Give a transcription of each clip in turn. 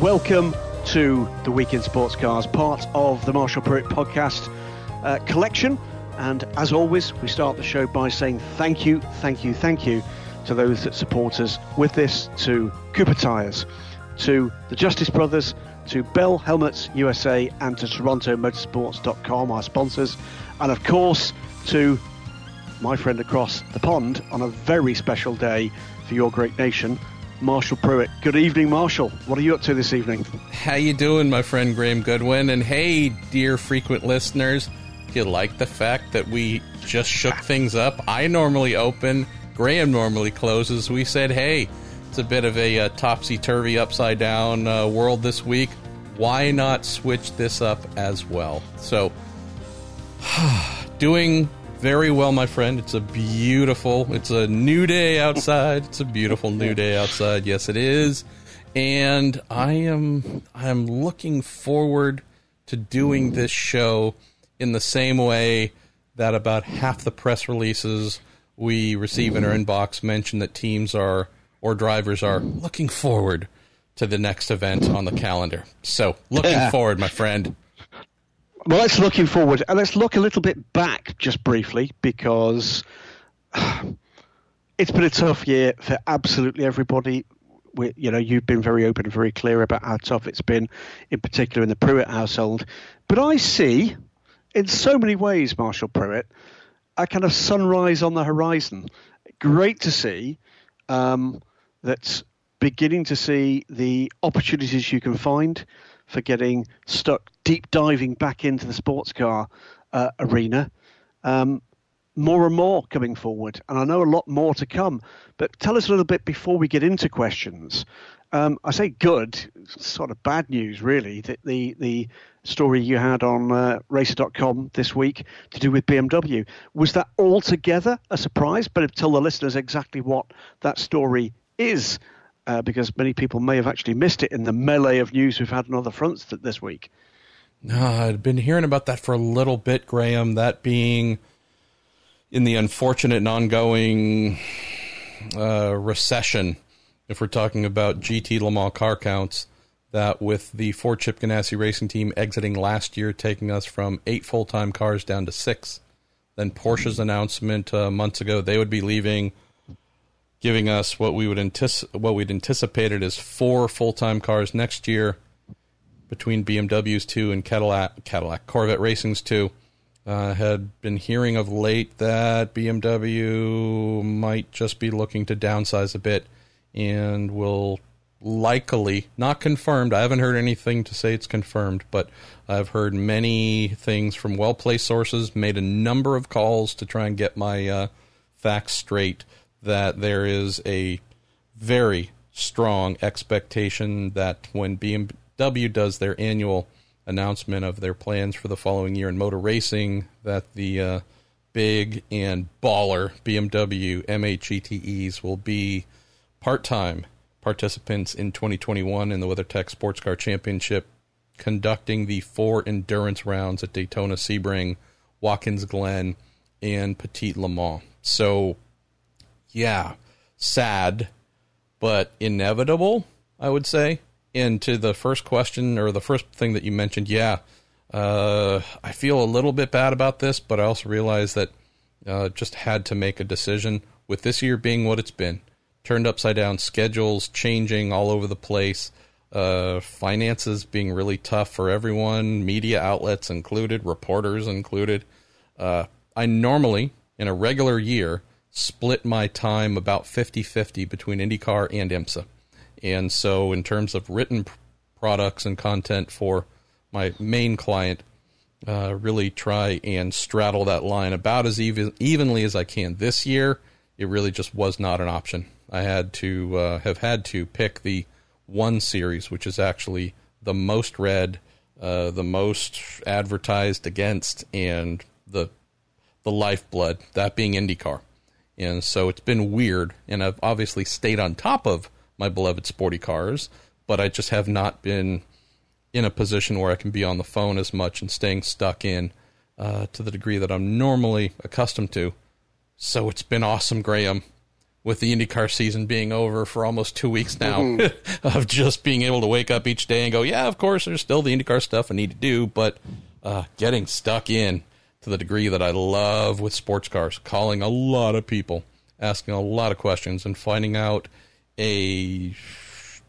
Welcome to the Week in Sports Cars, part of the Marshall Pruett podcast collection. And as always, we start the show by saying thank you to those that support us with this, to Cooper Tyres, to the Justice Brothers, to Bell Helmets USA, and to TorontoMotorsports.com, our sponsors, and of course to my friend across the pond on a very special day for your great nation, Marshall Pruett. Good evening, Marshall. What are you up to this evening? How you doing, my friend Graham Goodwin? And hey, dear frequent listeners, do you like the fact that we just shook things up? I normally open, Graham normally closes. We said, hey, it's a bit of a topsy-turvy, upside-down world this week. Why not switch this up as well? So, doing very well, my friend. It's a new day outside. It's a beautiful new day outside. Yes, it is. And I am looking forward to doing this show in the same way that about half the press releases we receive in our inbox mention that teams are, or drivers are, looking forward to the next event on the calendar. So, looking forward, my friend. Well, let's look forward, and let's look a little bit back just briefly, because it's been a tough year for absolutely everybody. You've been very open and very clear about how tough it's been, in particular in the Pruett household. But I see, in so many ways, Marshall Pruett, a kind of sunrise on the horizon. Great to see that's beginning to see the opportunities you can find for getting stuck deep diving back into the sports car arena. More and more coming forward, and I know a lot more to come, but tell us a little bit before we get into questions. I say good, sort of bad news really, that the story you had on racer.com this week to do with BMW. Was that altogether a surprise? But tell the listeners exactly what that story is, because many people may have actually missed it in the melee of news we've had on other fronts this week. I'd been hearing about that for a little bit, Graham, that being in the unfortunate and ongoing recession, if we're talking about GT Le Mans car counts, that with the four-chip Ganassi Racing team exiting last year, taking us from 8 full-time cars down to 6. Then Porsche's announcement months ago, they would be leaving, giving us what we'd anticipated as 4 full-time cars next year between BMW's 2 and Cadillac Corvette Racing's 2. Had been hearing of late that BMW might just be looking to downsize a bit and will likely, not confirmed, I haven't heard anything to say it's confirmed, but I've heard many things from well-placed sources, made a number of calls to try and get my facts straight, that there is a very strong expectation that when BMW does their annual announcement of their plans for the following year in motor racing, that the big and baller BMW MHGTEs will be part-time participants in 2021 in the WeatherTech Sports Car Championship, conducting the 4 endurance rounds at Daytona, Sebring, Watkins Glen, and Petit Le Mans. So, yeah, sad, but inevitable, I would say. And to the first question, or the first thing that you mentioned, I feel a little bit bad about this, but I also realize that just had to make a decision with this year being what it's been. Turned upside down, schedules changing all over the place, finances being really tough for everyone, media outlets included, reporters included. I normally, in a regular year, split my time about 50-50 between IndyCar and IMSA. And so in terms of written products and content for my main client, really try and straddle that line about as evenly as I can. This year, it really just was not an option. I had to have had to pick the one series, which is actually the most read, the most advertised against, and the lifeblood, that being IndyCar. And so it's been weird, and I've obviously stayed on top of my beloved sporty cars, but I just have not been in a position where I can be on the phone as much and staying stuck in to the degree that I'm normally accustomed to. So it's been awesome, Graham, with the IndyCar season being over for almost 2 weeks now, of just being able to wake up each day and go, yeah, of course, there's still the IndyCar stuff I need to do, but getting stuck in to the degree that I love with sports cars, calling a lot of people, asking a lot of questions, and finding out a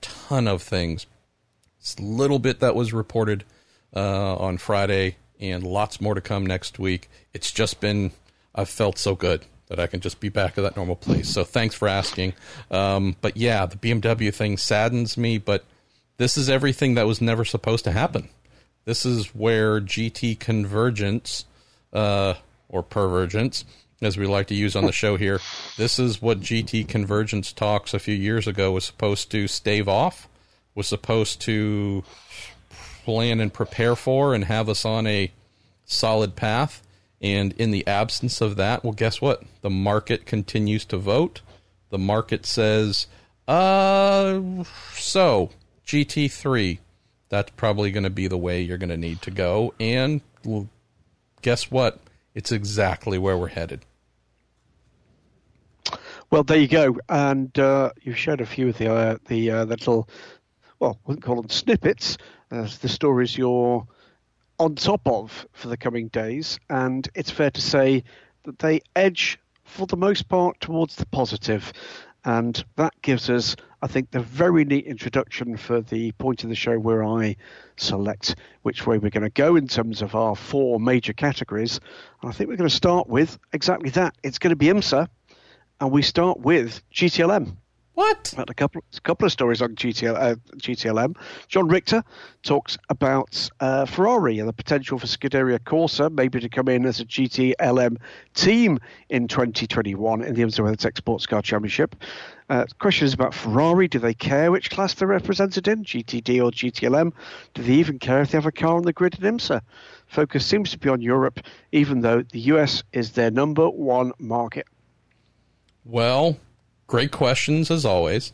ton of things. It's a little bit that was reported on Friday, and lots more to come next week. It's just been, I've felt so good that I can just be back at that normal place. So thanks for asking. But yeah, the BMW thing saddens me, but this is everything that was never supposed to happen. This is where GT convergence, or pervergence, as we like to use on the show here, this is what GT convergence talks a few years ago was supposed to stave off, was supposed to plan and prepare for and have us on a solid path. And in the absence of that, well, guess what? The market continues to vote. The market says, so GT3, that's probably going to be the way you're going to need to go. And well, guess what? It's exactly where we're headed. Well, there you go. And you showed a few of the little, well, I wouldn't call them snippets, the stories you're on top of for the coming days, and it's fair to say that they edge for the most part towards the positive, and that gives us, I think, the very neat introduction for the point of the show where I select which way we're going to go in terms of our four major categories. And I think we're going to start with exactly that. It's going to be IMSA, and we start with GTLM. What? About a couple of stories on GTLM. John Richter talks about Ferrari and the potential for Scuderia Corsa maybe to come in as a GTLM team in 2021 in the IMSA WeatherTech Sports Car Championship. Question is about Ferrari. Do they care which class they're represented in, GTD or GTLM? Do they even care if they have a car on the grid in IMSA? Focus seems to be on Europe, even though the US is their number one market. Well, great questions, as always.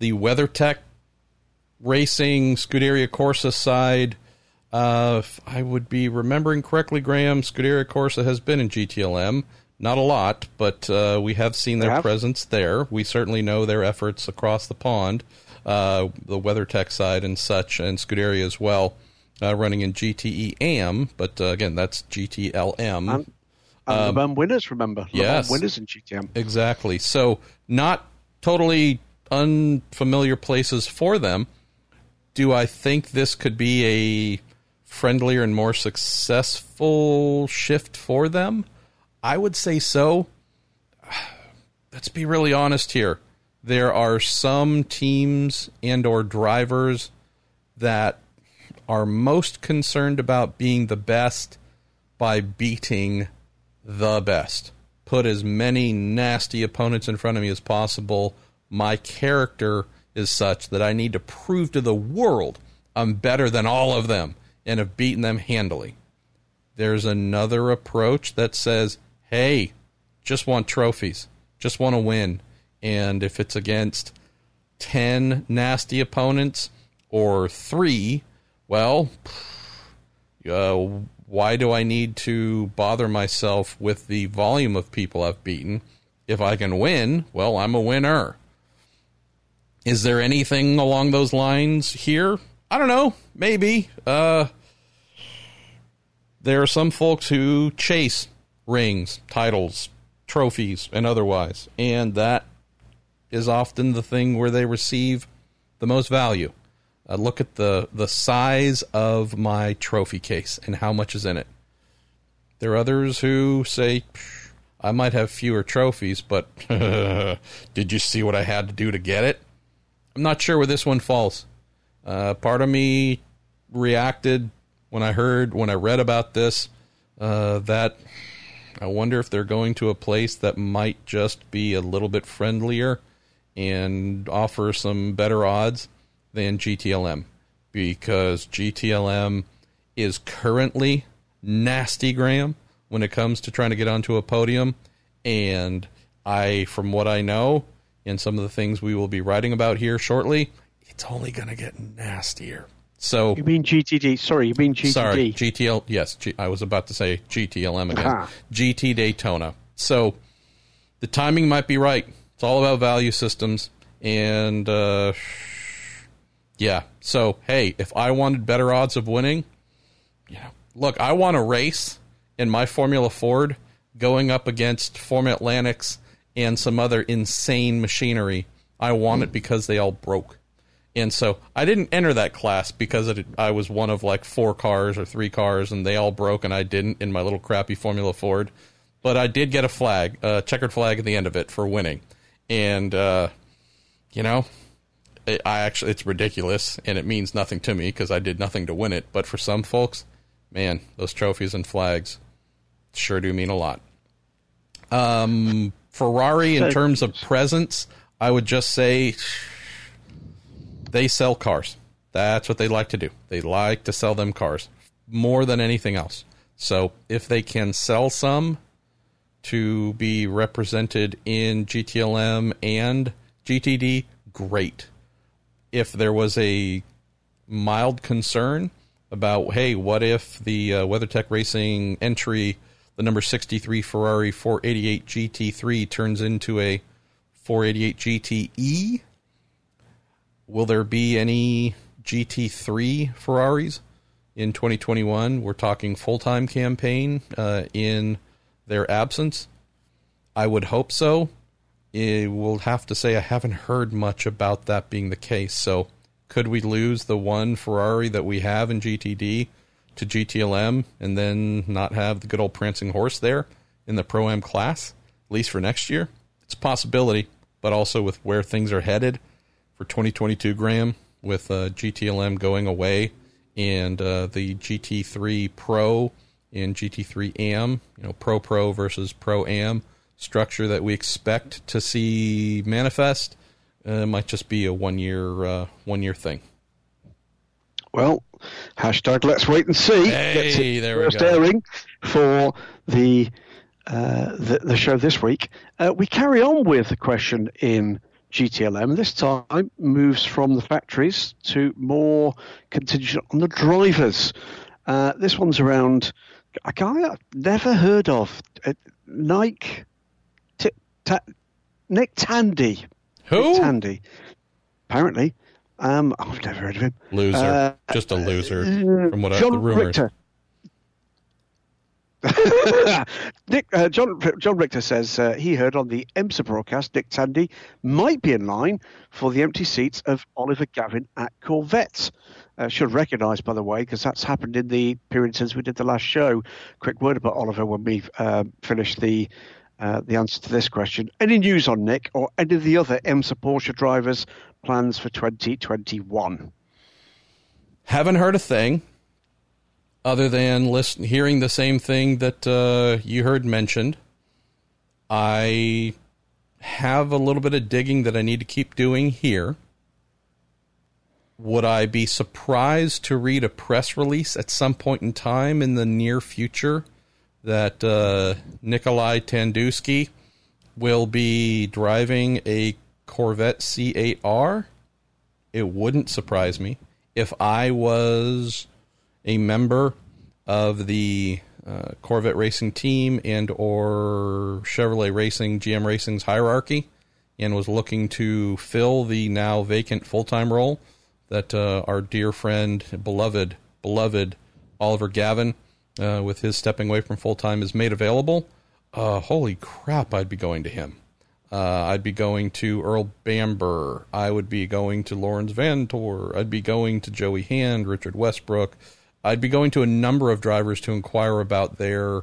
The WeatherTech Racing Scuderia Corsa side, if I would be remembering correctly, Graham, Scuderia Corsa has been in GTLM. Not a lot, but we have seen their presence there. We certainly know their efforts across the pond, the WeatherTech side and such, and Scuderia as well, running in GTE AM, but again, that's GTLM. And Le Mans winners, remember. Yes. Le Mans winners in GTM. Exactly. So not totally unfamiliar places for them. Do I think this could be a friendlier and more successful shift for them? I would say so. Let's be really honest here. There are some teams and or drivers that are most concerned about being the best by beating the best. Put as many nasty opponents in front of me as possible. My character is such that I need to prove to the world I'm better than all of them and have beaten them handily. There's another approach that says, hey, just want trophies, just want to win. And if it's against 10 nasty opponents or 3, well, why do I need to bother myself with the volume of people I've beaten? If I can win, well, I'm a winner. Is there anything along those lines here? I don't know. Maybe. There are some folks who chase rings, titles, trophies, and otherwise, and that is often the thing where they receive the most value. I look at the size of my trophy case and how much is in it. There are others who say, I might have fewer trophies, but did you see what I had to do to get it? I'm not sure where this one falls. Part of me reacted when I read about this, that I wonder if they're going to a place that might just be a little bit friendlier and offer some better odds than GTLM, because GTLM is currently nasty, Graham, when it comes to trying to get onto a podium. And I, from what I know, and some of the things we will be writing about here shortly, it's only going to get nastier. So you mean GTD? Sorry, you mean GTD? Sorry, GTL. Yes, I was about to say GTLM again. GT Daytona. So the timing might be right. It's all about value systems. And, yeah. So, hey, if I wanted better odds of winning, you know, look, I want to race in my Formula Ford going up against Form Atlantics and some other insane machinery. I want it because they all broke. And so I didn't enter that class because I was one of like 4 cars or 3 cars and they all broke and I didn't in my little crappy Formula Ford. But I did get a flag, a checkered flag at the end of it for winning. And, you know, it's ridiculous and it means nothing to me because I did nothing to win it. But for some folks, man, those trophies and flags sure do mean a lot. Ferrari, in terms of presence, I would just say they sell cars. That's what they like to do. They like to sell them cars more than anything else. So if they can sell some to be represented in GTLM and GTD, great. If there was a mild concern about, hey, what if the WeatherTech Racing entry, the number 63 Ferrari 488 GT3 turns into a 488 GTE, will there be any GT3 Ferraris in 2021? We're talking full-time campaign in their absence. I would hope so. I will have to say I haven't heard much about that being the case. So could we lose the one Ferrari that we have in GTD to GTLM and then not have the good old prancing horse there in the Pro-Am class, at least for next year? It's a possibility, but also with where things are headed for 2022, Graham, with GTLM going away and the GT3 Pro and GT3 Am, you know, Pro versus Pro Am structure that we expect to see manifest, might just be a one-year thing. Well, hashtag let's wait and see. Hey, there we go. First airing for the show this week. We carry on with the question in GTLM. This time moves from the factories to more contingent on the drivers. This one's around a guy I've never heard of, Nick Tandy. Who? Nick Tandy. Apparently, I've never heard of him. Loser, just a loser from what John, I the rumors. Richter. Nick, John Richter says he heard on the IMSA broadcast Nick Tandy might be in line for the empty seats of Oliver Gavin at Corvette. Should recognise, by the way, because that's happened in the period since we did the last show. Quick word about Oliver when we finish the answer to this question. Any news on Nick or any of the other IMSA Porsche drivers' plans for 2021? Haven't heard a thing. Other than hearing the same thing that you heard mentioned, I have a little bit of digging that I need to keep doing here. Would I be surprised to read a press release at some point in time in the near future that Nikolai Tanduski will be driving a Corvette C8R? It wouldn't surprise me. If I was a member of the Corvette Racing team and or Chevrolet Racing, GM Racing's hierarchy, and was looking to fill the now vacant full-time role that our dear friend, beloved Oliver Gavin, with his stepping away from full-time, is made available, holy crap, I'd be going to him. I'd be going to Earl Bamber. I would be going to Lawrence Vantor. I'd be going to Joey Hand, Richard Westbrook. I'd be going to a number of drivers to inquire about their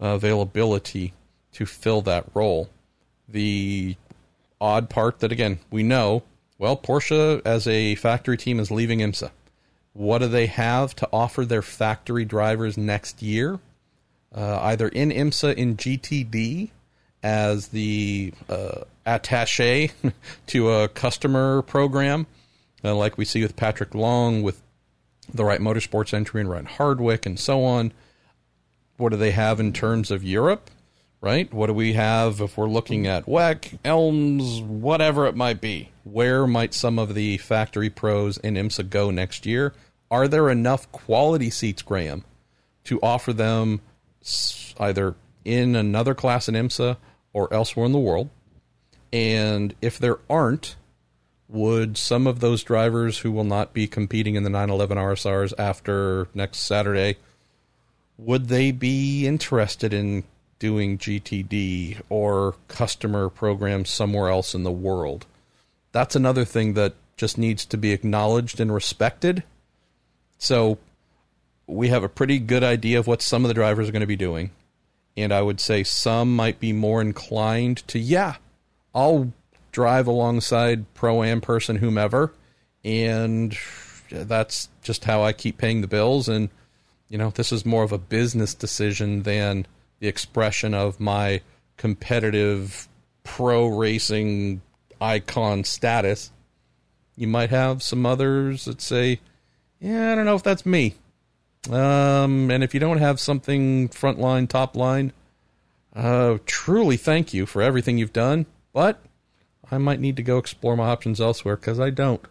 availability to fill that role. The odd part that, again, we know, well, Porsche as a factory team is leaving IMSA. What do they have to offer their factory drivers next year? Either in IMSA, in GTD, as the attaché to a customer program, like we see with Patrick Long, with the Wright Motorsports entry and Ryan Hardwick and so on. What do they have in terms of Europe, right? What do we have if we're looking at WEC, ELMS, whatever it might be? Where might some of the factory pros in IMSA go next year? Are there enough quality seats, Graham, to offer them either in another class in IMSA or elsewhere in the world? And if there aren't, would some of those drivers who will not be competing in the 911 RSRs after next Saturday, would they be interested in doing GTD or customer programs somewhere else in the world? That's another thing that just needs to be acknowledged and respected. So we have a pretty good idea of what some of the drivers are going to be doing. And I would say some might be more inclined to, yeah, I'll drive alongside pro-am person, whomever, and that's just how I keep paying the bills. And, you know, this is more of a business decision than the expression of my competitive pro racing icon status. You might have some others that say, yeah, I don't know if that's me. And if you don't have something front line, top line, truly thank you for everything you've done, but I might need to go explore my options elsewhere because I don't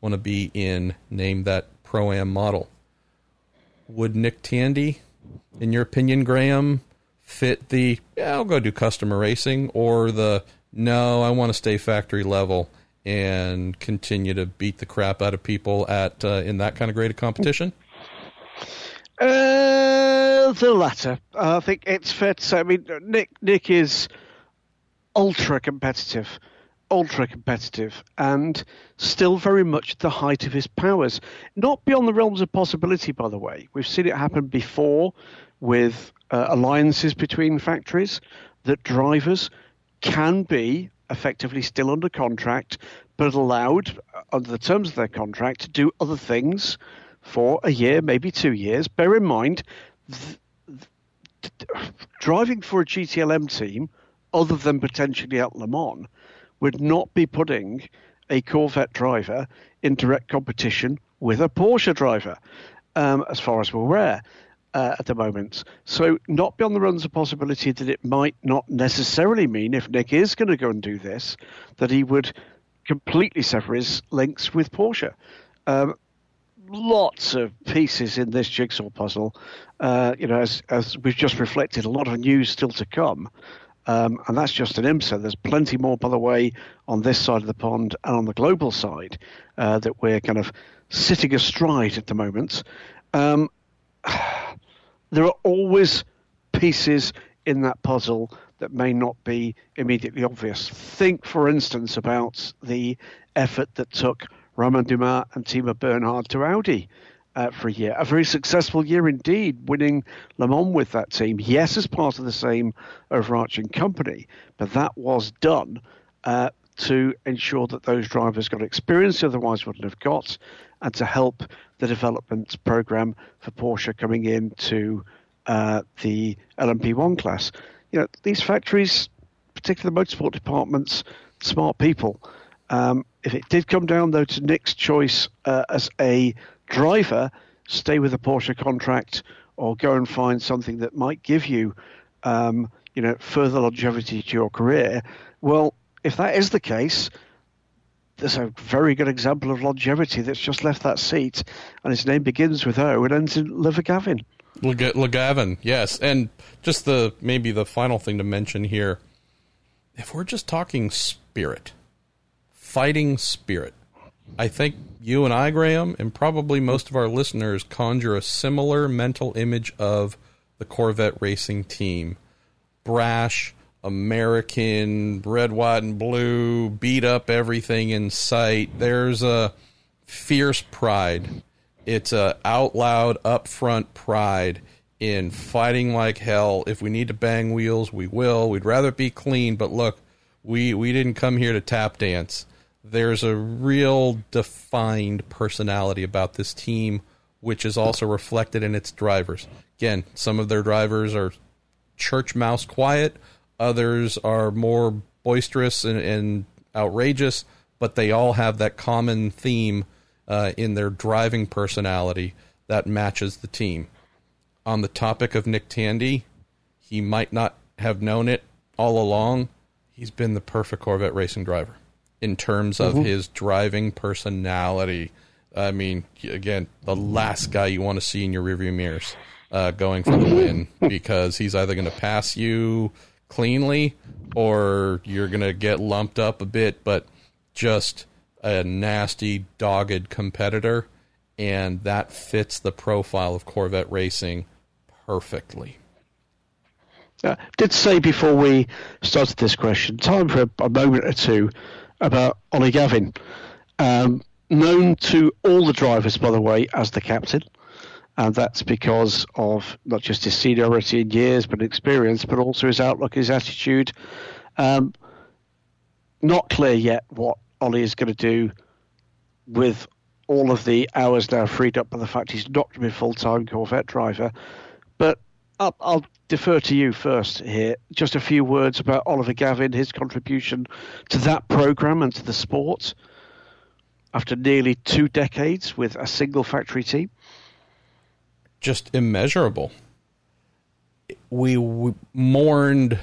want to be in, name that pro-am model. Would Nick Tandy, in your opinion, Graham, fit the, yeah, I'll go do customer racing, or the, no, I want to stay factory level and continue to beat the crap out of people at in that kind of grade of competition? The latter. I think it's fair to say. I mean, Nick is ultra competitive, and still very much at the height of his powers. Not beyond the realms of possibility, by the way. We've seen it happen before with alliances between factories, that drivers can be effectively still under contract, but allowed, under the terms of their contract, to do other things for a year, maybe 2 years. Bear in mind, driving for a GTLM team, other than potentially at Le Mans, would not be putting a Corvette driver in direct competition with a Porsche driver, as far as we're aware at the moment. So not beyond the realms of possibility that it might not necessarily mean, if Nick is going to go and do this, that he would completely sever his links with Porsche. Lots of pieces in this jigsaw puzzle. As we've just reflected, a lot of news still to come. And that's just an IMSA. There's plenty more, by the way, on this side of the pond and on the global side that we're kind of sitting astride at the moment. There are always pieces in that puzzle that may not be immediately obvious. Think, for instance, about the effort that took Romain Dumas and Timo Bernhard to Audi for a year. A very successful year indeed, winning Le Mans with that team. Yes, as part of the same overarching company, but that was done to ensure that those drivers got experience otherwise wouldn't have got, and to help the development program for Porsche coming into the LMP1 class. You know, these factories, particularly the motorsport departments, smart people. If it did come down, though, to Nick's choice as a driver, stay with a Porsche contract or go and find something that might give you, further longevity to your career. Well, if that is the case, there's a very good example of longevity that's just left that seat, and his name begins with O and ends in Oliver Gavin. Le Gavin, yes. And just the final thing to mention here, if we're just talking spirit, fighting spirit, I think you and I, Graham, and probably most of our listeners conjure a similar mental image of the Corvette racing team. Brash, American, red, white, and blue, beat up everything in sight. There's a fierce pride. It's a out loud, upfront pride in fighting like hell. If we need to bang wheels, we will. We'd rather it be clean, but look, we didn't come here to tap dance. There's a real defined personality about this team, which is also reflected in its drivers. Again, some of their drivers are church mouse quiet. Others are more boisterous and outrageous, but they all have that common theme in their driving personality that matches the team. On the topic of Nick Tandy, he might not have known it all along. He's been the perfect Corvette racing driver in terms of his driving personality. I mean, again, the last guy you want to see in your rearview mirrors going for the win, because he's either going to pass you, cleanly, or you're going to get lumped up a bit, but just a nasty, dogged competitor, and that fits the profile of Corvette Racing perfectly. I did say before we started this question, time for a moment or two about Ollie Gavin. Known to all the drivers, by the way, as the captain, and that's because of not just his seniority in years but experience, but also his outlook, his attitude. Not clear yet what Ollie is going to do with all of the hours now freed up by the fact he's not going to be a full-time Corvette driver. But I'll defer to you first here. Just a few words about Oliver Gavin, his contribution to that program and to the sport after nearly 2 decades with a single factory team. Just immeasurable. We mourned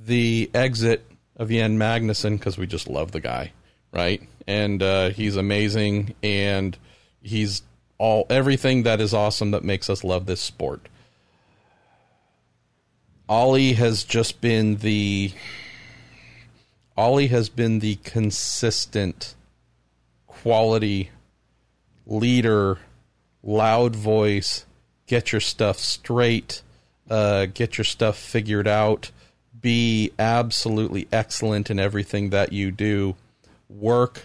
the exit of Jan Magnussen because we just love the guy, right? And he's amazing, and he's everything that is awesome that makes us love this sport. Ollie has been the consistent quality leader, loud voice, get your stuff straight, get your stuff figured out, be absolutely excellent in everything that you do, work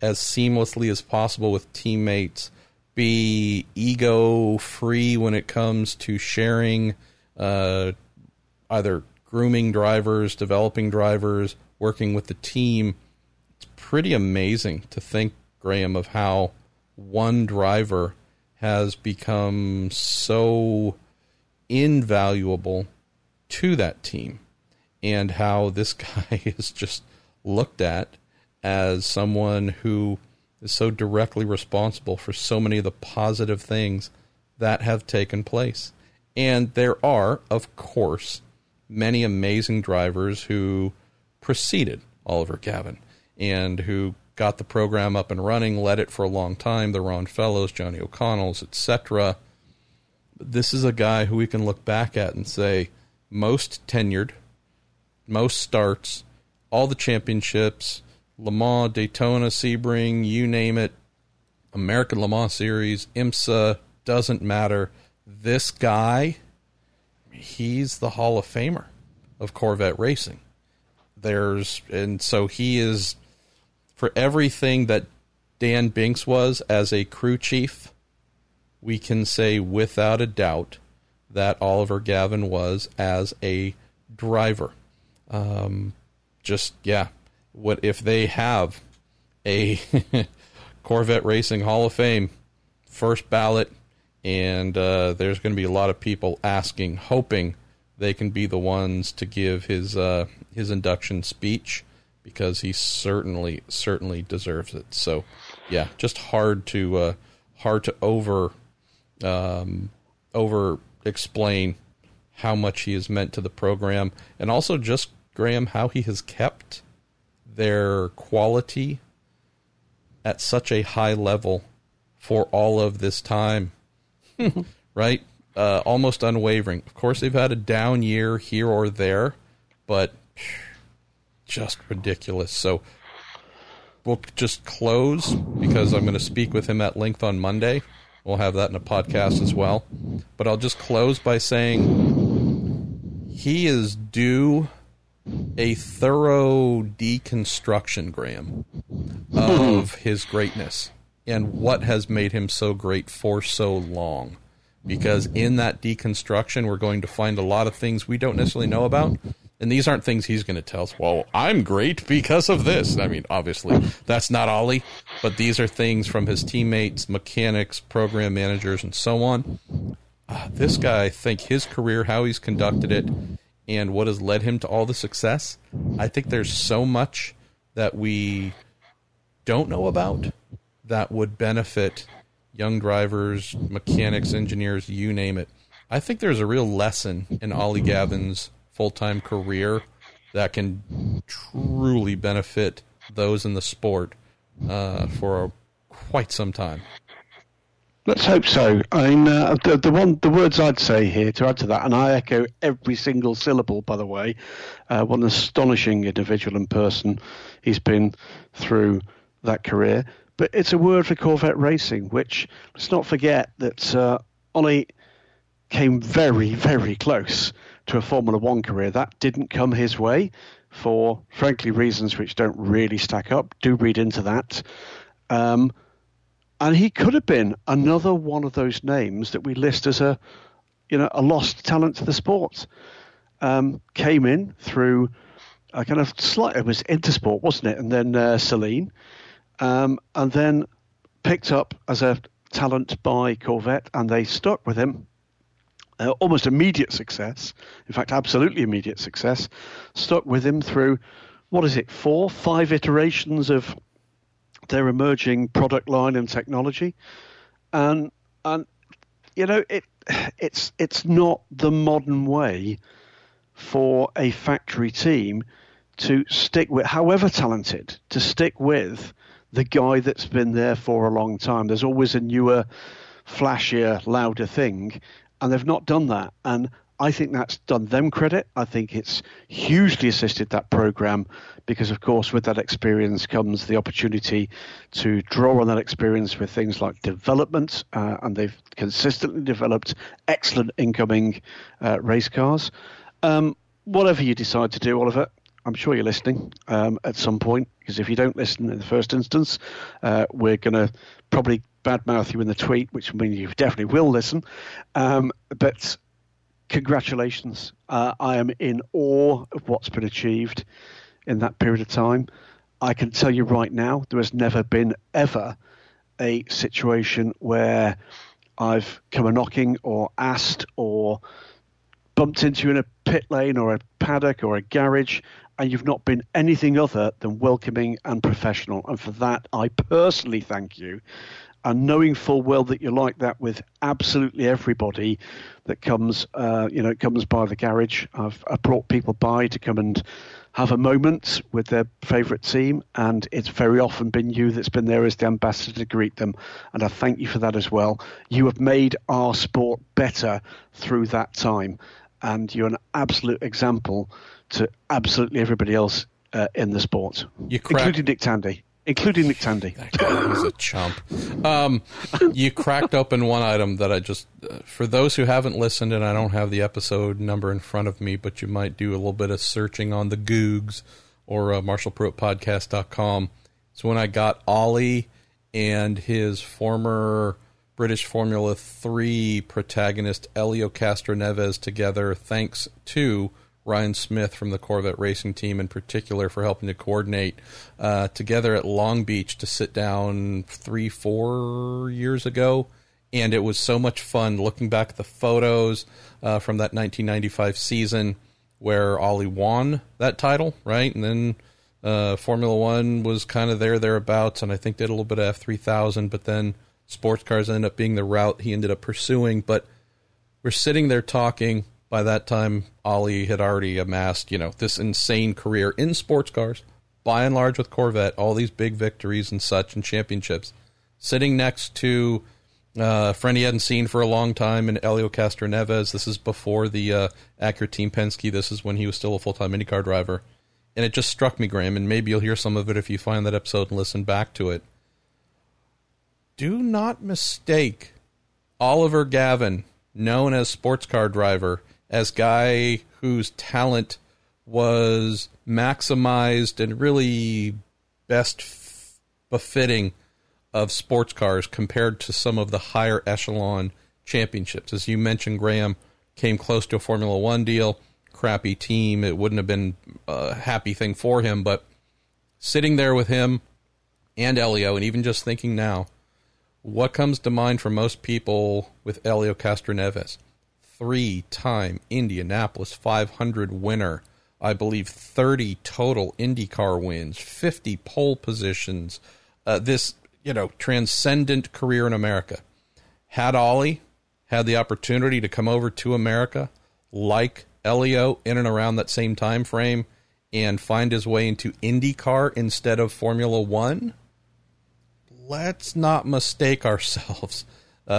as seamlessly as possible with teammates, be ego free when it comes to sharing, either grooming drivers, developing drivers, working with the team. It's pretty amazing to think, Graham, of how one driver has become so invaluable to that team, and how this guy is just looked at as someone who is so directly responsible for so many of the positive things that have taken place. And there are, of course, many amazing drivers who preceded Oliver Gavin and who got the program up and running, led it for a long time, the Ron Fellows, Johnny O'Connells, etc. This is a guy who we can look back at and say, most tenured, most starts, all the championships, Le Mans, Daytona, Sebring, you name it, American Le Mans Series, IMSA, doesn't matter. This guy, he's the Hall of Famer of Corvette Racing. And so he is, for everything that Dan Binks was as a crew chief, we can say without a doubt that Oliver Gavin was as a driver. What if they have a Corvette Racing Hall of Fame, first ballot, and there's going to be a lot of people asking, hoping they can be the ones to give his induction speech, because he certainly deserves it. So, yeah, just hard to over explain how much he has meant to the program, and also just, Graham, how he has kept their quality at such a high level for all of this time. Right? Almost unwavering. Of course, they've had a down year here or there, but just ridiculous. So we'll just close, because I'm going to speak with him at length on Monday. We'll have that in a podcast as well. But I'll just close by saying he is due a thorough deconstruction, Graham, of his greatness and what has made him so great for so long. Because in that deconstruction, we're going to find a lot of things we don't necessarily know about. And these aren't things he's going to tell us, well, I'm great because of this. I mean, obviously, that's not Ollie, but these are things from his teammates, mechanics, program managers, and so on. This guy, I think his career, how he's conducted it, and what has led him to all the success, I think there's so much that we don't know about that would benefit young drivers, mechanics, engineers, you name it. I think there's a real lesson in Ollie Gavin's full-time career that can truly benefit those in the sport for quite some time. Let's hope so. I mean, the words I'd say here to add to that, and I echo every single syllable, by the way, what an astonishing individual and person he's been through that career. But it's a word for Corvette Racing, which, let's not forget that Ollie came very, very close to a Formula One career. That didn't come his way for, frankly, reasons which don't really stack up. Do read into that. And he could have been another one of those names that we list as a lost talent to the sport. Came in through a kind of slight, it was Intersport, wasn't it? And then Saleen, and then picked up as a talent by Corvette, and they stuck with him. Almost immediate success, in fact, absolutely immediate success. Stuck with him through, 4, 5 iterations of their emerging product line and technology, and it's not the modern way for a factory team to stick with, however talented, to stick with the guy that's been there for a long time. There's always a newer, flashier, louder thing, and they've not done that. And I think that's done them credit. I think it's hugely assisted that program because, of course, with that experience comes the opportunity to draw on that experience with things like development, and they've consistently developed excellent incoming race cars. Whatever you decide to do, Oliver, I'm sure you're listening at some point, because if you don't listen in the first instance, we're going to probably badmouth you in the tweet, which means you definitely will listen. But congratulations. I am in awe of what's been achieved in that period of time. I can tell you right now, there has never been ever a situation where I've come a knocking or asked or bumped into you in a pit lane or a paddock or a garage, and you've not been anything other than welcoming and professional. And for that, I personally thank you. And knowing full well that you're like that with absolutely everybody that comes, comes by the garage. I've brought people by to come and have a moment with their favourite team, and it's very often been you that's been there as the ambassador to greet them. And I thank you for that as well. You have made our sport better through that time, and you're an absolute example to absolutely everybody else in the sport, including Nick Tandy. That guy was a chump. You cracked open one item that I just, for those who haven't listened, and I don't have the episode number in front of me, but you might do a little bit of searching on the Googs or marshallpruettpodcast.com. It's when I got Ollie and his former British Formula 3 protagonist, Hélio Castroneves, together, thanks to Ryan Smith from the Corvette Racing team in particular for helping to coordinate together at Long Beach to sit down 3-4 years ago. And it was so much fun looking back at the photos from that 1995 season where Ollie won that title, right? And then Formula One was kind of thereabouts, and I think did a little bit of F3000, but then sports cars ended up being the route he ended up pursuing. But we're sitting there talking. By that time, Ollie had already amassed, this insane career in sports cars, by and large with Corvette, all these big victories and such and championships. Sitting next to a friend he hadn't seen for a long time in Hélio Castroneves. This is before the Acura Team Penske. This is when he was still a full-time IndyCar driver. And it just struck me, Graham, and maybe you'll hear some of it if you find that episode and listen back to it. Do not mistake Oliver Gavin, known as sports car driver, as guy whose talent was maximized and really best befitting of sports cars compared to some of the higher echelon championships. As you mentioned, Graham came close to a Formula One deal, crappy team. It wouldn't have been a happy thing for him, but sitting there with him and Hélio, and even just thinking now, what comes to mind for most people with Hélio Castroneves? 3-time Indianapolis 500 winner. I believe 30 total IndyCar wins, 50 pole positions. This, transcendent career in America. Had Ollie had the opportunity to come over to America like Hélio in and around that same time frame and find his way into IndyCar instead of Formula One? Let's not mistake ourselves.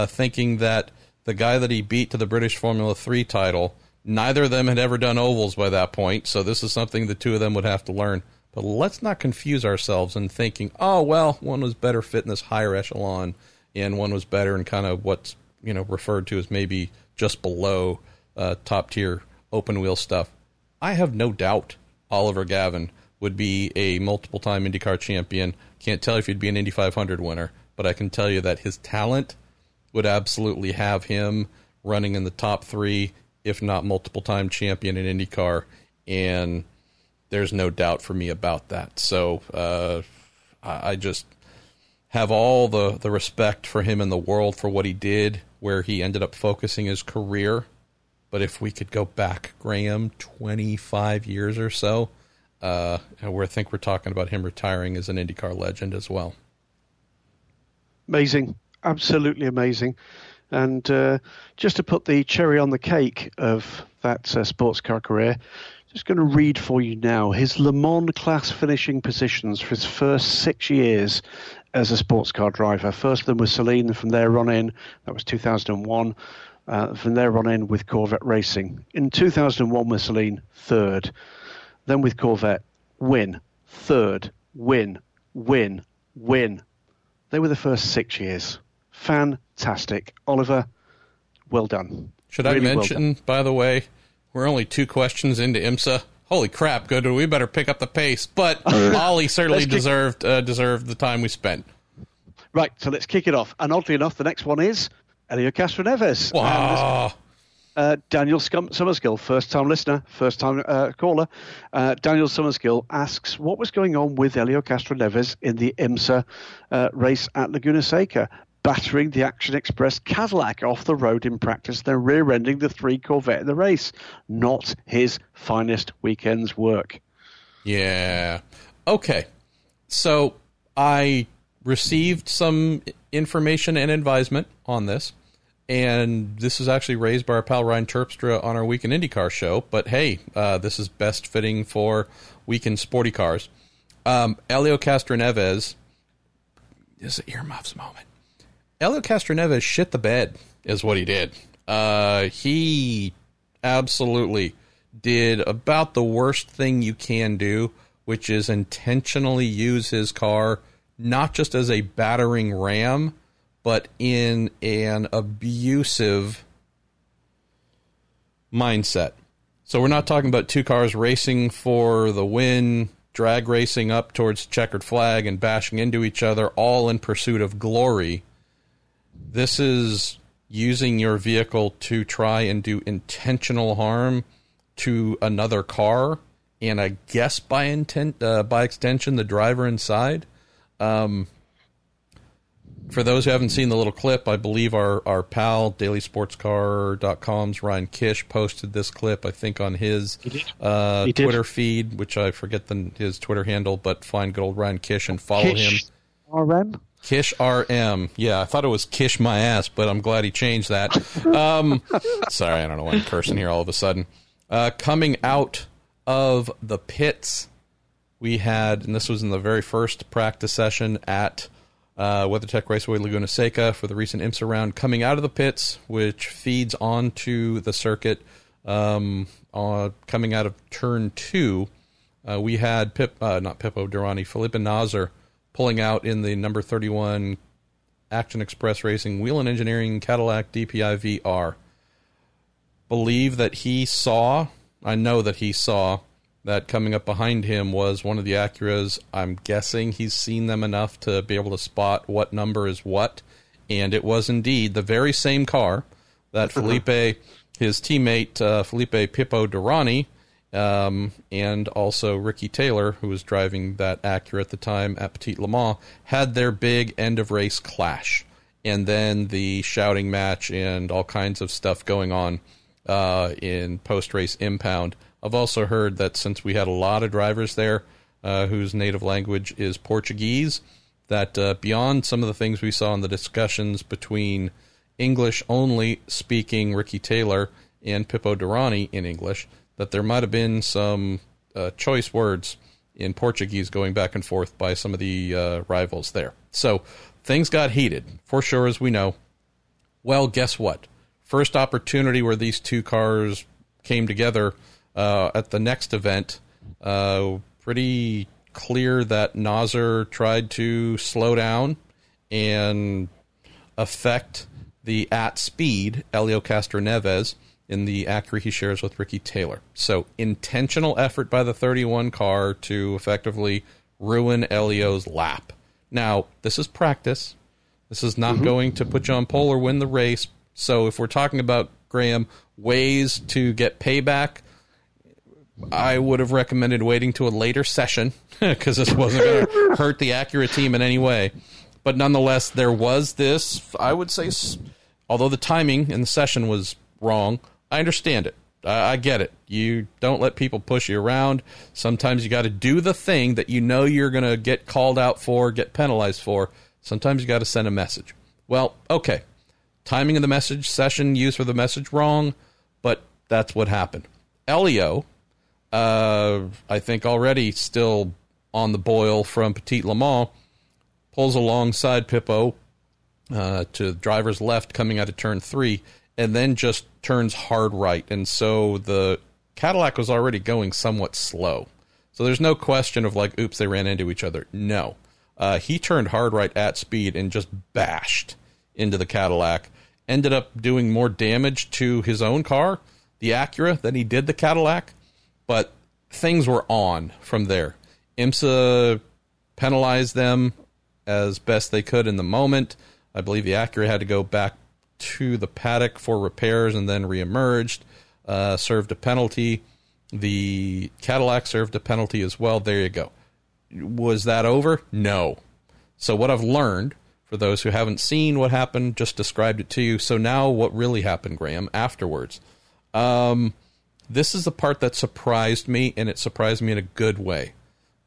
thinking that the guy that he beat to the British Formula 3 title, neither of them had ever done ovals by that point, so this is something the two of them would have to learn. But let's not confuse ourselves in thinking, oh, well, one was better fit in this higher echelon, and one was better in kind of what's, you know, referred to as maybe just below top-tier open-wheel stuff. I have no doubt Oliver Gavin would be a multiple-time IndyCar champion. Can't tell if he'd be an Indy 500 winner, but I can tell you that his talent would absolutely have him running in the top three, if not multiple-time champion in IndyCar, and there's no doubt for me about that. So I just have all the respect for him in the world for what he did, where he ended up focusing his career. But if we could go back, Graham, 25 years or so, I think we're talking about him retiring as an IndyCar legend as well. Amazing. Absolutely amazing. And just to put the cherry on the cake of that sports car career, just going to read for you now his Le Mans class finishing positions for his first 6 years as a sports car driver. First of them was Saleen, and from there on in, that was 2001, from there on in with Corvette Racing. In 2001 with Saleen, third. Then with Corvette, win, third, win, win, win. They were the first 6 years. Fantastic. Oliver, well done. Should really I mention, well, by the way, we're only 2 questions into IMSA. Holy crap, Goodwin, we better pick up the pace. But Ollie certainly deserved the time we spent. Right, so let's kick it off. And oddly enough, the next one is Hélio Castroneves. Wow. Daniel Summerskill, first-time listener, first-time caller. Daniel Summerskill asks, what was going on with Hélio Castroneves in the IMSA race at Laguna Seca? Battering the Action Express Cadillac off the road in practice, then rear-ending the 3 Corvette in the race. Not his finest weekend's work. Yeah. Okay. So I received some information and advisement on this, and this is actually raised by our pal Ryan Terpstra on our Weekend IndyCar show, but hey, this is best fitting for Weekend Sporty Cars. Hélio Castroneves, this is an earmuffs moment. Hélio Castroneves shit the bed is what he did. He absolutely did about the worst thing you can do, which is intentionally use his car not just as a battering ram, but in an abusive mindset. So we're not talking about two cars racing for the win, drag racing up towards checkered flag and bashing into each other, all in pursuit of glory. This is using your vehicle to try and do intentional harm to another car, and I guess by extension, the driver inside. For those who haven't seen the little clip, I believe our pal, dailysportscar.com's Ryan Kish posted this clip, I think, on his he did. Twitter feed, which I forget his Twitter handle, but find good old Ryan Kish and follow him. RM? Kish RM. Yeah, I thought it was Kish My Ass, but I'm glad he changed that. Sorry, I don't know why I'm cursing here all of a sudden. Coming out of the pits, we had, and this was in the very first practice session at WeatherTech Raceway Laguna Seca for the recent IMSA round, coming out of the pits, which feeds onto the circuit. Coming out of turn 2, we had Pipo Derani, Felipe Nasr, pulling out in the number 31 Action Express Racing Wheel and Engineering Cadillac DPI VR. I know that he saw that coming up behind him was one of the Acuras. I'm guessing he's seen them enough to be able to spot what number is what. And it was indeed the very same car that Felipe, his teammate Felipe Pipo Derani, and also Ricky Taylor, who was driving that Acura at the time at Petit Le Mans, had their big end-of-race clash. And then the shouting match and all kinds of stuff going on in post-race impound. I've also heard that since we had a lot of drivers there whose native language is Portuguese, that beyond some of the things we saw in the discussions between English-only speaking Ricky Taylor and Pipo Derani in English, that there might have been some choice words in Portuguese going back and forth by some of the rivals there. So things got heated, for sure, as we know. Well, guess what? First opportunity where these two cars came together at the next event, pretty clear that Nasr tried to slow down and affect the at-speed Hélio Castroneves in the Acura he shares with Ricky Taylor. So intentional effort by the 31 car to effectively ruin Elio's lap. Now, this is practice. This is not going to put you on pole or win the race. So if we're talking about, Graham, ways to get payback, I would have recommended waiting to a later session because this wasn't going to hurt the Acura team in any way. But nonetheless, there was this, I would say, although the timing in the session was wrong, I understand it. I get it. You don't let people push you around. Sometimes you got to do the thing that you know you're going to get called out for, get penalized for. Sometimes you got to send a message. Well, okay. Timing of the message, session used for the message wrong, but that's what happened. Hélio, I think already still on the boil from Petit Le Mans, pulls alongside Pipo to the driver's left coming out of turn three, and then just turns hard right. And so the Cadillac was already going somewhat slow. So there's no question of like, oops, they ran into each other. No. He turned hard right at speed and just bashed into the Cadillac. Ended up doing more damage to his own car, the Acura, than he did the Cadillac. But things were on from there. IMSA penalized them as best they could in the moment. I believe the Acura had to go back to the paddock for repairs and then reemerged, served a penalty. The Cadillac served a penalty as well. There you go. Was that over? No. So what I've learned, for those who haven't seen what happened, just described it to you. So now what really happened, Graham, afterwards? This is the part that surprised me, and it surprised me in a good way.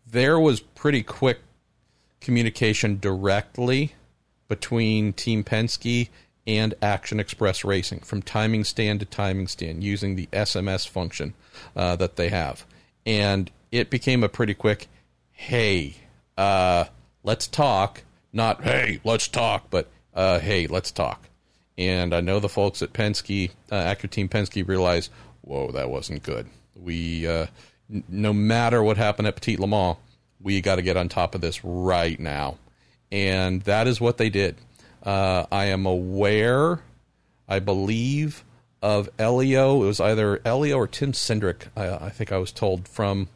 There was pretty quick communication directly between Team Penske and Action Express Racing from timing stand to timing stand using the SMS function that they have. And it became a pretty quick, hey, let's talk. Not, hey, let's talk, but, hey, let's talk. And I know the folks at Penske, Acura Team Penske, realized, whoa, that wasn't good. We, no matter what happened at Petit Le Mans, we got to get on top of this right now. And that is what they did. I am aware, I believe, of Hélio. It was either Hélio or Tim Cindric, I think I was told, from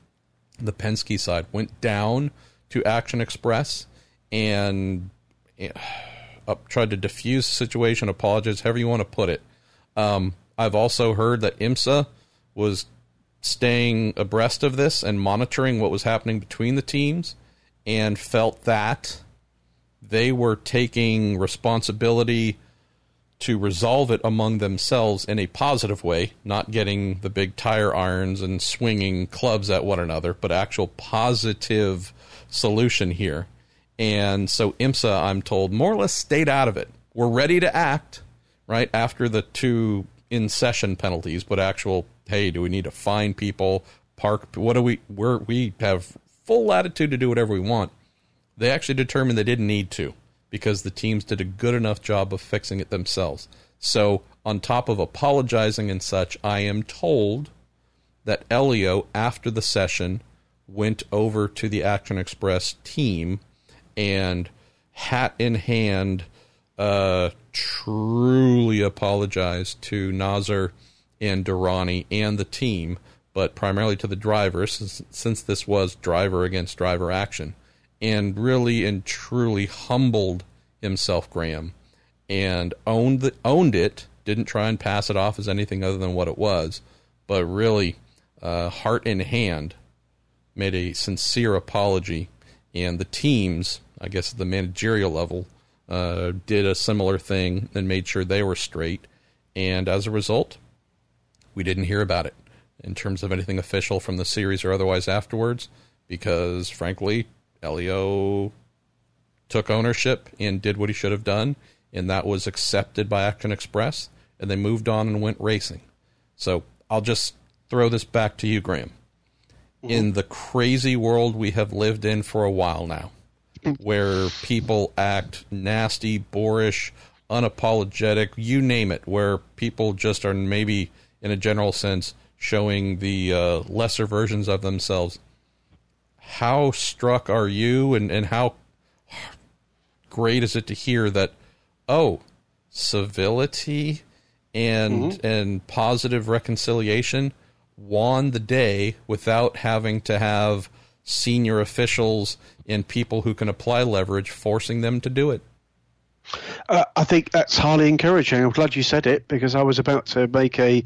the Penske side, went down to Action Express and tried to diffuse the situation, apologize, however you want to put it. I've also heard that IMSA was staying abreast of this and monitoring what was happening between the teams and felt that they were taking responsibility to resolve it among themselves in a positive way, not getting the big tire irons and swinging clubs at one another, but actual positive solution here. And so IMSA, I'm told, more or less stayed out of it. We're ready to act, right, after the two in-session penalties, but actual, hey, do we need to fine people, park, what do we have full latitude to do whatever we want. They actually determined they didn't need to because the teams did a good enough job of fixing it themselves. So on top of apologizing and such, I am told that Hélio, after the session, went over to the Action Express team and hat in hand truly apologized to Nasr and Derani and the team, but primarily to the drivers since this was driver against driver action. And really and truly humbled himself, Graham, and owned it, didn't try and pass it off as anything other than what it was, but really, heart in hand, made a sincere apology. And the teams, I guess at the managerial level, did a similar thing and made sure they were straight. And as a result, we didn't hear about it in terms of anything official from the series or otherwise afterwards, because frankly, Hélio took ownership and did what he should have done, and that was accepted by Action Express, and they moved on and went racing. So I'll just throw this back to you, Graham. In the crazy world we have lived in for a while now, where people act nasty, boorish, unapologetic, you name it, where people just are maybe in a general sense showing the lesser versions of themselves. How struck are you, and how great is it to hear that, oh, civility and and positive reconciliation won the day without having to have senior officials and people who can apply leverage forcing them to do it? I think that's highly encouraging. I'm glad you said it, because I was about to make a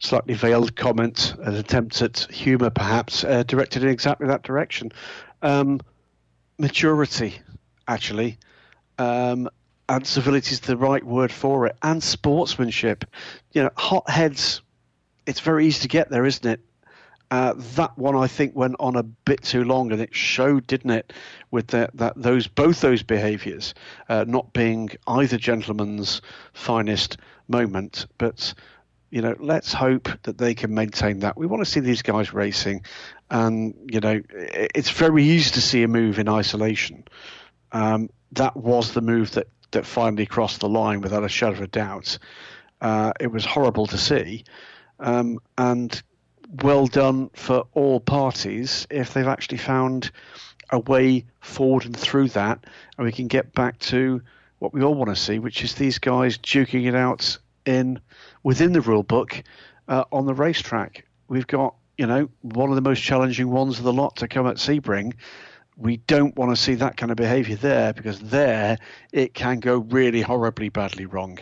slightly veiled comment, an attempt at humour perhaps, directed in exactly that direction. Maturity, actually, and civility is the right word for it, and sportsmanship. You know, hot heads, it's very easy to get there, isn't it? That one, I think, went on a bit too long, and it showed, didn't it, with those behaviours not being either gentleman's finest moment. But, you know, let's hope that they can maintain that. We want to see these guys racing, and, you know, it's very easy to see a move in isolation. That was the move that finally crossed the line without a shadow of a doubt. It was horrible to see, and well done for all parties if they've actually found a way forward and through that, and we can get back to what we all want to see, which is these guys duking it out within the rule book on the racetrack. We've got, you know, one of the most challenging ones of the lot to come at Sebring. We don't want to see that kind of behaviour there, because there it can go really horribly badly wrong.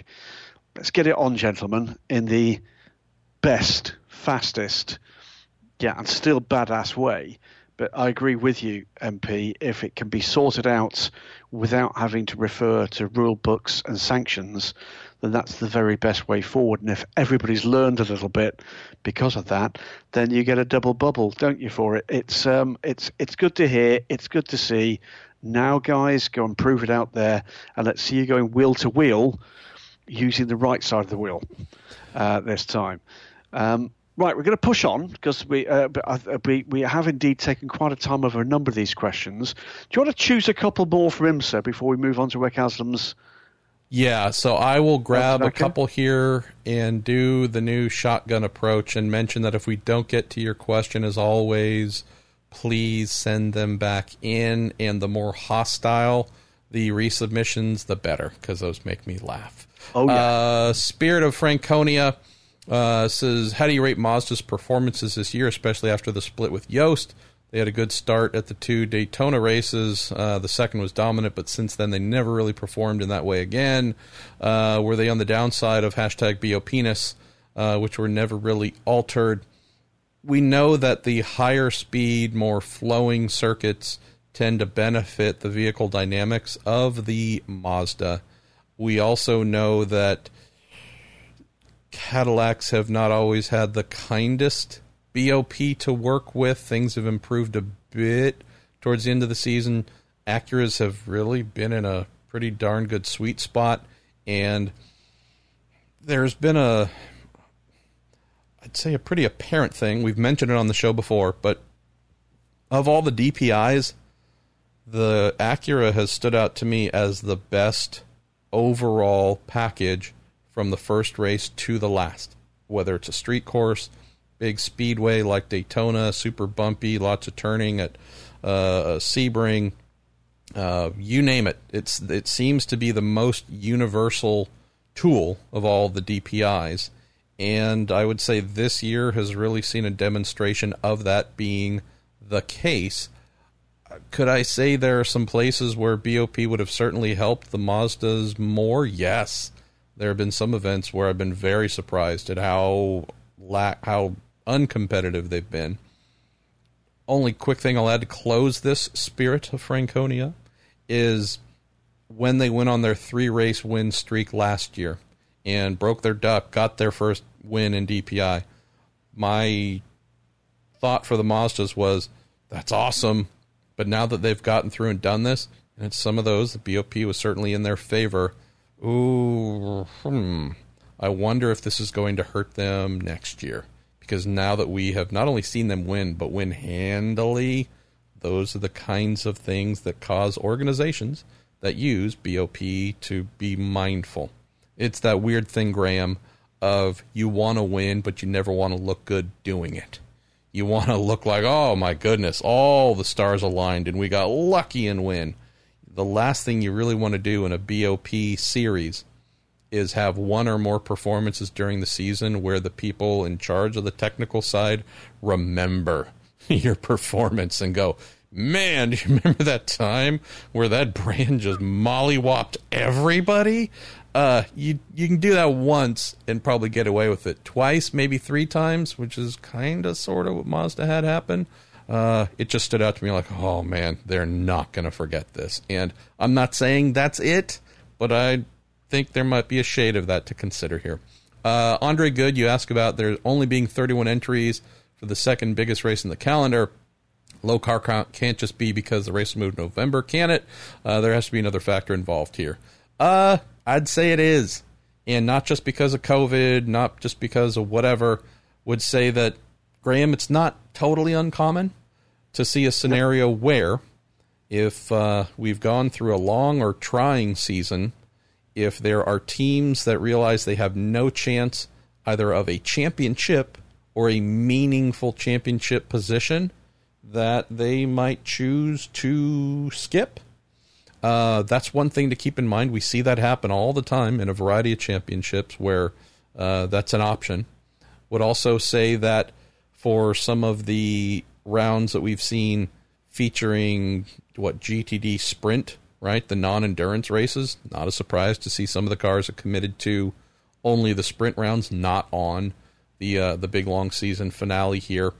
Let's get it on, gentlemen, in the best, fastest, and still badass way. But I agree with you, MP, if it can be sorted out without having to refer to rule books and sanctions, then that's the very best way forward. And if everybody's learned a little bit because of that, then you get a double bubble, don't you, for it? It's good to hear. It's good to see. Now, guys, go and prove it out there, and let's see you going wheel to wheel using the right side of the wheel this time. Right, we're going to push on, because we have indeed taken quite a time over a number of these questions. Do you want to choose a couple more from IMSA before we move on to WEC Aslam's? Yeah, so I will grab a couple here and do the new shotgun approach, and mention that if we don't get to your question, as always, please send them back in, and the more hostile the resubmissions, the better, because those make me laugh. Oh, yeah. Spirit of Franconia says, how do you rate Mazda's performances this year, especially after the split with Yost? They had a good start at the two Daytona races. The second was dominant, but since then they never really performed in that way again. Were they on the downside of #BOPness, which were never really altered? We know that the higher speed, more flowing circuits tend to benefit the vehicle dynamics of the Mazda. We also know that Cadillacs have not always had the kindest BOP to work with. Things have improved a bit towards the end of the season. Acuras have really been in a pretty darn good sweet spot, and there's been a pretty apparent thing. We've mentioned it on the show before, but of all the DPIs, the Acura has stood out to me as the best overall package from the first race to the last, whether it's a street course, big speedway like Daytona, super bumpy, lots of turning at Sebring, you name it. It seems to be the most universal tool of all the DPIs, and I would say this year has really seen a demonstration of that being the case. Could I say there are some places where BOP would have certainly helped the Mazdas more? Yes. There have been some events where I've been very surprised at how uncompetitive they've been. Only quick thing I'll add to close this Spirit of Franconia is when they went on their 3-race win streak last year and broke their duck, got their first win in DPI. My thought for the Mazdas was, that's awesome, but now that they've gotten through and done this, and it's some of those, the BOP was certainly in their favor. I wonder if this is going to hurt them next year, because now that we have not only seen them win, but win handily, those are the kinds of things that cause organizations that use BOP to be mindful. It's that weird thing, Graham, of you want to win, but you never want to look good doing it. You want to look like, oh, my goodness, all the stars aligned, and we got lucky and win. The last thing you really want to do in a BOP series is have one or more performances during the season where the people in charge of the technical side remember your performance and go, man, do you remember that time where that brand just mollywhopped everybody? You can do that once and probably get away with it. Twice, maybe three times, which is kind of sort of what Mazda had happen. It just stood out to me like, oh, man, they're not going to forget this. And I'm not saying that's it, but I think there might be a shade of that to consider here. Andre Good, you ask about there only being 31 entries for the second biggest race in the calendar. Low car count can't just be because the race moved November, can it? There has to be another factor involved here. I'd say it is, and not just because of COVID, not just because of whatever. Would say that, Graham, it's not totally uncommon to see a scenario where if we've gone through a long or trying season, if there are teams that realize they have no chance either of a championship or a meaningful championship position, that they might choose to skip. That's one thing to keep in mind. We see that happen all the time in a variety of championships where that's an option. Would also say that for some of the rounds that we've seen featuring GTD Sprint, right? The non-endurance races. Not a surprise to see some of the cars are committed to only the sprint rounds, not on the big long season finale here.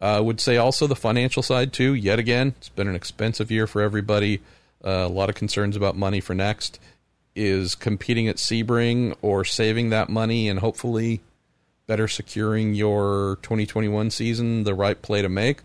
Would say also the financial side too. Yet again, it's been an expensive year for everybody. A lot of concerns about money for next. Is competing at Sebring or saving that money and hopefully better securing your 2021 season the right play to make?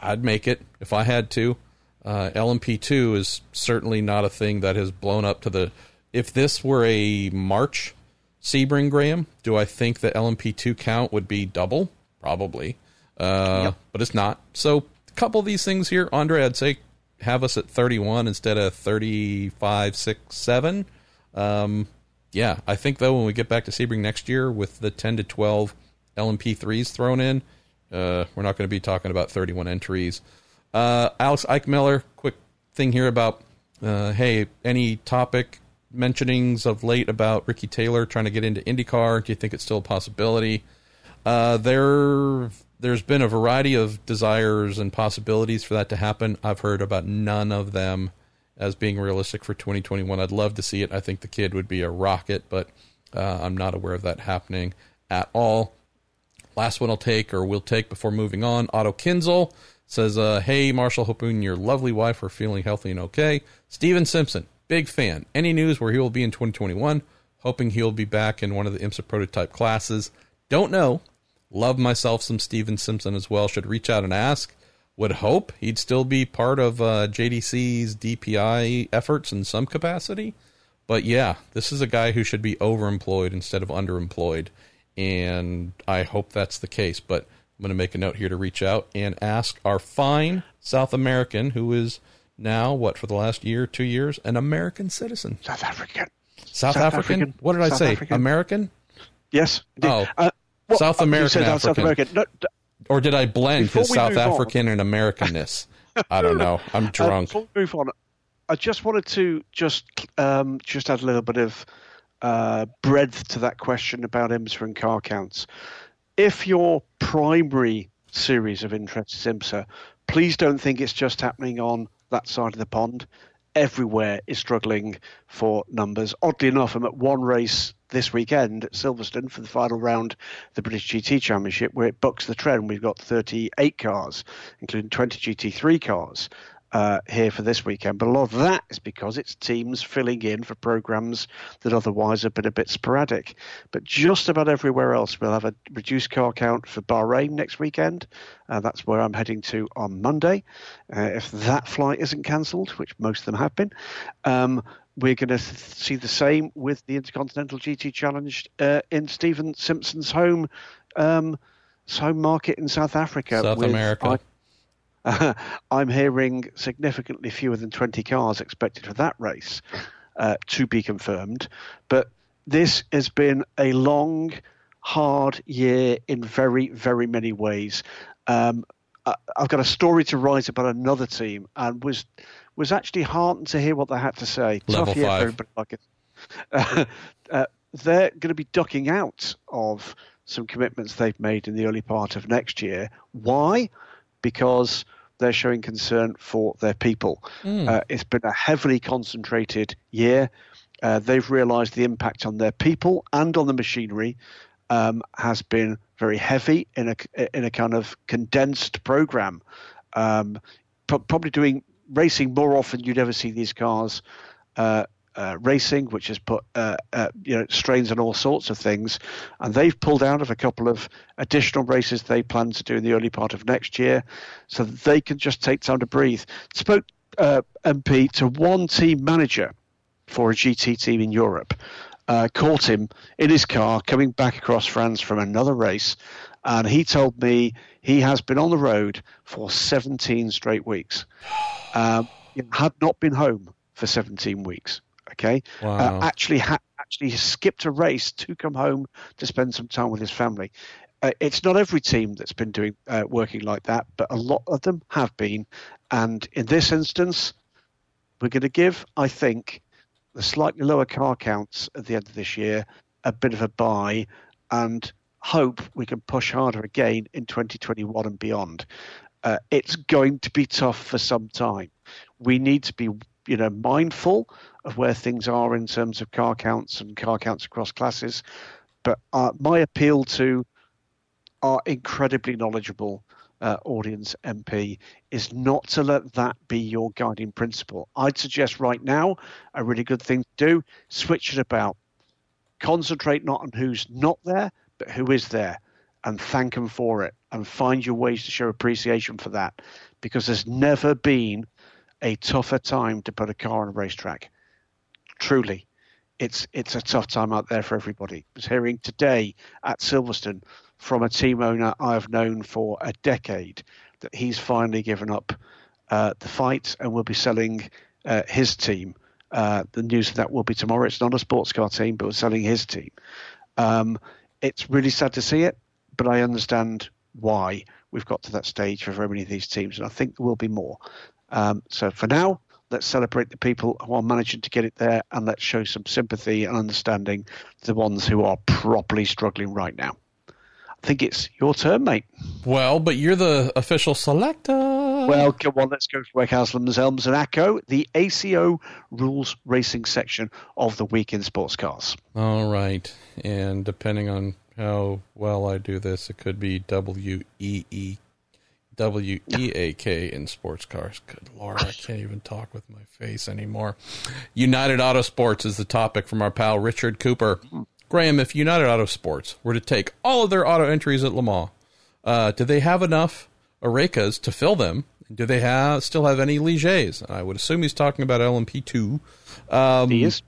I'd make it if I had to. LMP2 is certainly not a thing that has blown up to the... If this were a March Sebring, Graham, do I think the LMP2 count would be double? Probably. Yep. But it's not. So a couple of these things here, Andre, I'd say have us at 31 instead of 35, 6, 7. Yeah, I think, though, when we get back to Sebring next year with the 10 to 12 LMP3s thrown in, we're not going to be talking about 31 entries. Alex Eichmiller, quick thing here about, hey, any topic mentionings of late about Ricky Taylor trying to get into IndyCar? Do you think it's still a possibility? There's been a variety of desires and possibilities for that to happen. I've heard about none of them as being realistic for 2021. I'd love to see it. I think the kid would be a rocket, but I'm not aware of that happening at all. Last one we'll take before moving on. Otto Kinzel says, hey, Marshall, hoping your lovely wife are feeling healthy and okay. Steven Simpson, big fan. Any news where he will be in 2021? Hoping he'll be back in one of the IMSA prototype classes. Don't know. Love myself some Steven Simpson as well. Should reach out and ask. Would hope he'd still be part of JDC's DPI efforts in some capacity. But yeah, this is a guy who should be overemployed instead of underemployed. And I hope that's the case. But I'm going to make a note here to reach out and ask our fine South American, who is now, for the last year, 2 years, an American citizen. South African? What did I say? African. American? Yes. South American African. South American. No, or did I blend his South African and Americanness? I don't know. I'm drunk. Before we move on, I just wanted to just add a little bit of breadth to that question about IMSA and car counts. If your primary series of interest is IMSA, please don't think it's just happening on that side of the pond. Everywhere is struggling for numbers. Oddly enough, I'm at one race this weekend at Silverstone for the final round of the British GT Championship, where it bucks the trend. We've got 38 cars, including 20 GT3 cars here for this weekend. But a lot of that is because it's teams filling in for programs that otherwise have been a bit sporadic. But just about everywhere else, we'll have a reduced car count for Bahrain next weekend. That's where I'm heading to on Monday. If that flight isn't cancelled, which most of them have been, we're going to see the same with the Intercontinental GT Challenge in Stephen Simpson's home market in South Africa. South America. I'm hearing significantly fewer than 20 cars expected for that race to be confirmed. But This has been a long, hard year in very, very many ways. I've got a story to write about another team, and was actually heartened to hear what they had to say. Level 5. They're going to be ducking out of some commitments they've made in the early part of next year. Why? Because they're showing concern for their people. It's been a heavily concentrated year. They've realized the impact on their people and on the machinery has been very heavy in a kind of condensed program. Probably doing racing more often you'd ever see these cars racing, which has put strains on all sorts of things. And they've pulled out of a couple of additional races they plan to do in the early part of next year so that they can just take time to breathe. Spoke MP to one team manager for a GT team in Europe. Caught him in his car coming back across France from another race, and he told me he has been on the road for 17 straight weeks. Had not been home for 17 weeks. Okay, wow. Actually skipped a race to come home to spend some time with his family. It's not every team that's been doing working like that, but a lot of them have been. And in this instance, we're going to give, I think, the slightly lower car counts at the end of this year a bit of a buy, and hope we can push harder again in 2021 and beyond. It's going to be tough for some time. We need to be mindful of where things are in terms of car counts and car counts across classes. But my appeal to our incredibly knowledgeable audience MP is not to let that be your guiding principle. I'd suggest right now a really good thing to do, switch it about. Concentrate not on who's not there, but who is there, and thank them for it, and find your ways to show appreciation for that, because there's never been a tougher time to put a car on a racetrack. Truly, it's a tough time out there for everybody. I was hearing today at Silverstone from a team owner I have known for a decade that he's finally given up the fight and will be selling his team. The news of that will be tomorrow. It's not a sports car team, but we're selling his team. It's really sad to see it, but I understand why we've got to that stage for very many of these teams, and I think there will be more. So for now, let's celebrate the people who are managing to get it there, and let's show some sympathy and understanding to the ones who are properly struggling right now. I think it's your turn, mate. Well, but you're the official selector. Well, come on, let's go to Wakehouse, ELMS and ACO, the ACO rules racing section of the Week in Sports Cars. All right, and depending on how well I do this, it could be WEAK in sports cars. Good Lord, I can't even talk with my face anymore. United Autosports is the topic from our pal Richard Cooper. Graham, if United Autosports were to take all of their auto entries at Le Mans, do they have enough Arecas to fill them? Do they still have any Ligiers? I would assume he's talking about LMP2.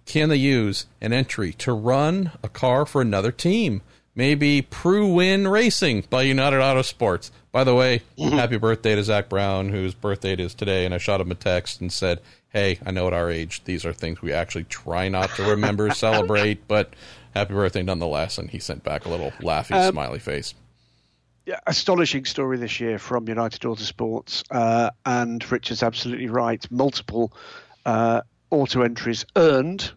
Can they use an entry to run a car for another team? Maybe Pruett Racing by United Autosports. By the way, happy birthday to Zach Brown, whose birthday it is today, and I shot him a text and said, hey, I know at our age these are things we actually try not to remember, celebrate, but happy birthday nonetheless, and he sent back a little laughing, smiley face. Yeah, astonishing story this year from United Autosports, and Richard's absolutely right. Multiple auto entries earned,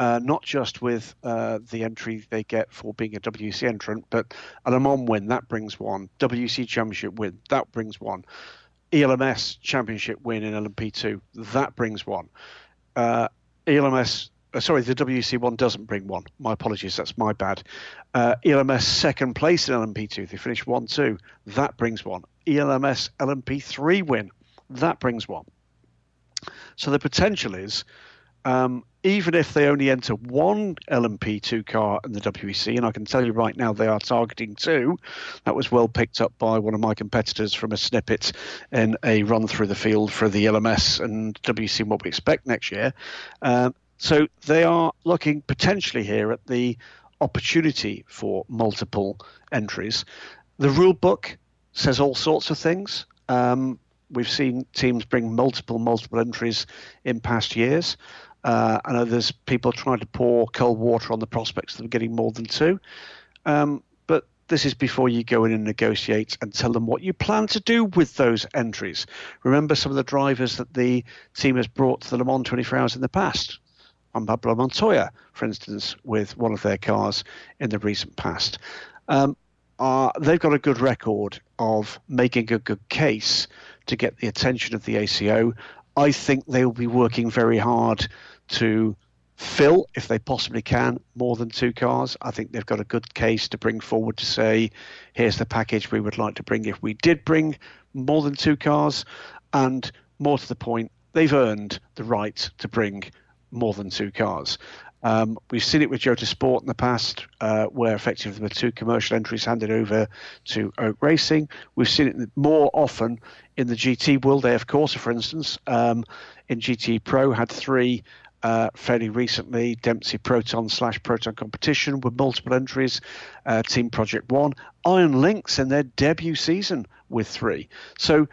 not just with the entry they get for being a WEC entrant, but an Le Mans win, that brings one. WEC Championship win, that brings one. ELMS Championship win in LMP2, that brings one. The WEC one doesn't bring one. My apologies, that's my bad. ELMS second place in LMP2, they finish 1-2, that brings one. ELMS LMP3 win, that brings one. So the potential is... even if they only enter one LMP2 car in the WEC, and I can tell you right now they are targeting two, that was well picked up by one of my competitors from a snippet in a run through the field for the LMS and WEC and what we expect next year. So they are looking potentially here at the opportunity for multiple entries. The rule book says all sorts of things. We've seen teams bring multiple entries in past years. I know there's people trying to pour cold water on the prospects of getting more than two. But this is before you go in and negotiate and tell them what you plan to do with those entries. Remember some of the drivers that the team has brought to the Le Mans 24 Hours in the past. Pablo Montoya, for instance, with one of their cars in the recent past. They've got a good record of making a good case to get the attention of the ACO. I think they will be working very hard to fill, if they possibly can, more than two cars. I think they've got a good case to bring forward to say, here's the package we would like to bring if we did bring more than two cars. And more to the point, they've earned the right to bring more than two cars. We've seen it with Jota Sport in the past, where effectively there were two commercial entries handed over to Oak Racing. We've seen it more often in the GT world. AF Corsa, for instance, in GT Pro had three fairly recently. Dempsey Proton / Proton Competition with multiple entries. Team Project One. Iron Lynx in their debut season with three. So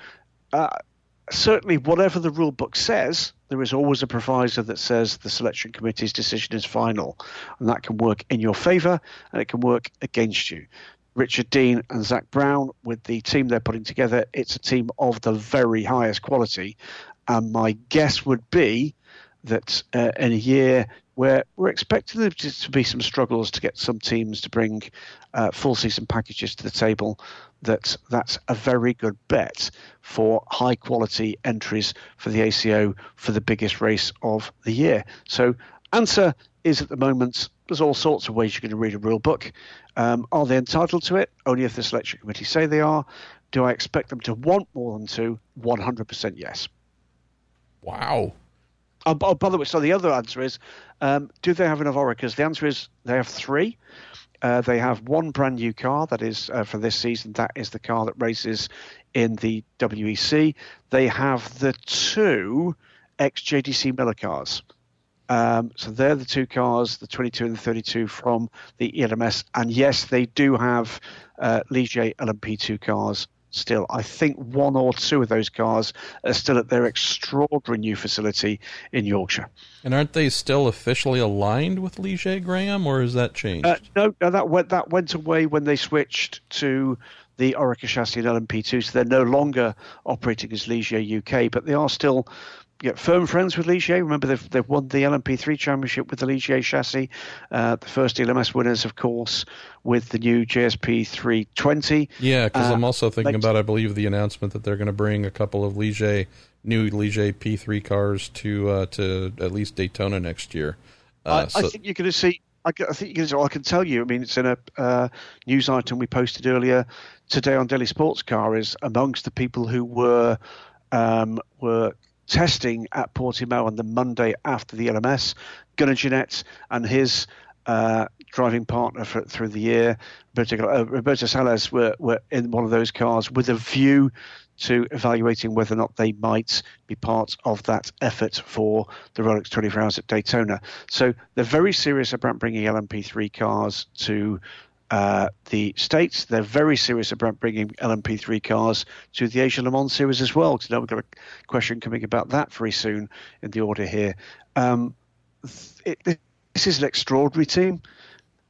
certainly whatever the rule book says, there is always a proviso that says the selection committee's decision is final, and that can work in your favour and it can work against you. Richard Dean and Zach Brown, with the team they're putting together, it's a team of the very highest quality, and my guess would be that in a year where we're expecting there to be some struggles to get some teams to bring full season packages to the table, that's a very good bet for high quality entries for the ACO for the biggest race of the year. So answer is, at the moment, there's all sorts of ways you can read a rule book. Are they entitled to it? Only if the selection committee say they are. Do I expect them to want more than two? 100% yes. Wow. Oh, by the way, so the other answer is, do they have enough Oricas? The answer is they have three. They have one brand new car that is for this season. That is the car that races in the WEC. They have the two ex-JDC Miller cars. So they're the two cars, the 22 and the 32 from the ELMS. And yes, they do have Ligier LMP2 cars still. I think one or two of those cars are still at their extraordinary new facility in Yorkshire. And aren't they still officially aligned with Ligier, Graham, or has that changed? No, that went away when they switched to the Orica chassis and LMP2, so they're no longer operating as Ligier UK, but they are still firm friends with Ligier. Remember, they've won the LMP3 championship with the Ligier chassis. The first ELMS winners, of course, with the new JSP 320. Yeah, because I'm also thinking about, I believe, the announcement that they're going to bring a couple of new Ligier P3 cars to at least Daytona next year. I think you're going to see. I can tell you. I mean, it's in a news item we posted earlier today on Daily Sports Car. Is amongst the people who were testing at Portimao on the Monday after the LMS, Gunnar Jeanette and his driving partner through the year, Roberto Sales, were in one of those cars with a view to evaluating whether or not they might be part of that effort for the Rolex 24 Hours at Daytona. So they're very serious about bringing LMP3 cars to the States. They're very serious about bringing LMP3 cars to the Asia Le Mans series as well, because now we've got a question coming about that very soon in the order here. This is an extraordinary team.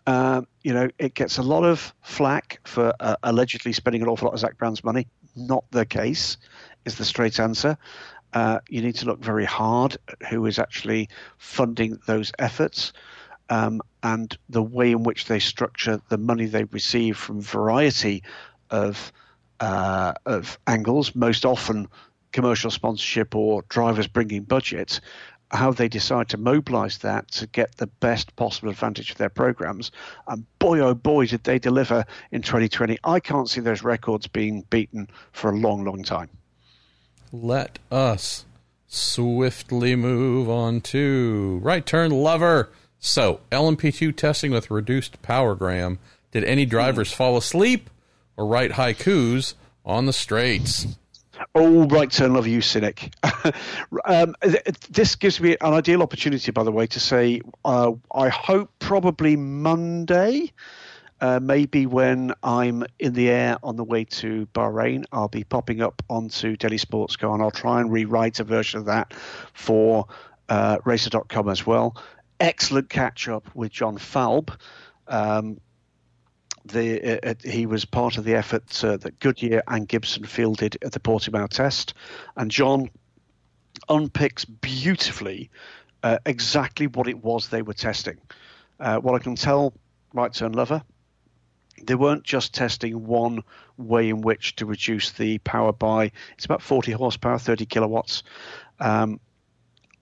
It gets a lot of flack for allegedly spending an awful lot of Zach Brown's money. Not the case is the straight answer. You need to look very hard at who is actually funding those efforts. And the way in which they structure the money they receive from a variety of angles, most often commercial sponsorship or drivers bringing budgets, how they decide to mobilise that to get the best possible advantage of their programmes. And boy, oh boy, did they deliver in 2020. I can't see those records being beaten for a long, long time. Let us swiftly move on to Right Turn Lover. So, LMP2 testing with reduced power, Graham. Did any drivers fall asleep or write haikus on the straights? Oh, Right Turn Lover, you cynic. This gives me an ideal opportunity, by the way, to say I hope probably Monday, maybe when I'm in the air on the way to Bahrain, I'll be popping up onto Daily Sports Car and I'll try and rewrite a version of that for racer.com as well. Excellent catch-up with John Falb. He was part of the effort that Goodyear and Gibson fielded at the Portimao test. And John unpicks beautifully exactly what it was they were testing. What I can tell, right turn lover, they weren't just testing one way in which to reduce the power by. It's about 40 horsepower, 30 kilowatts.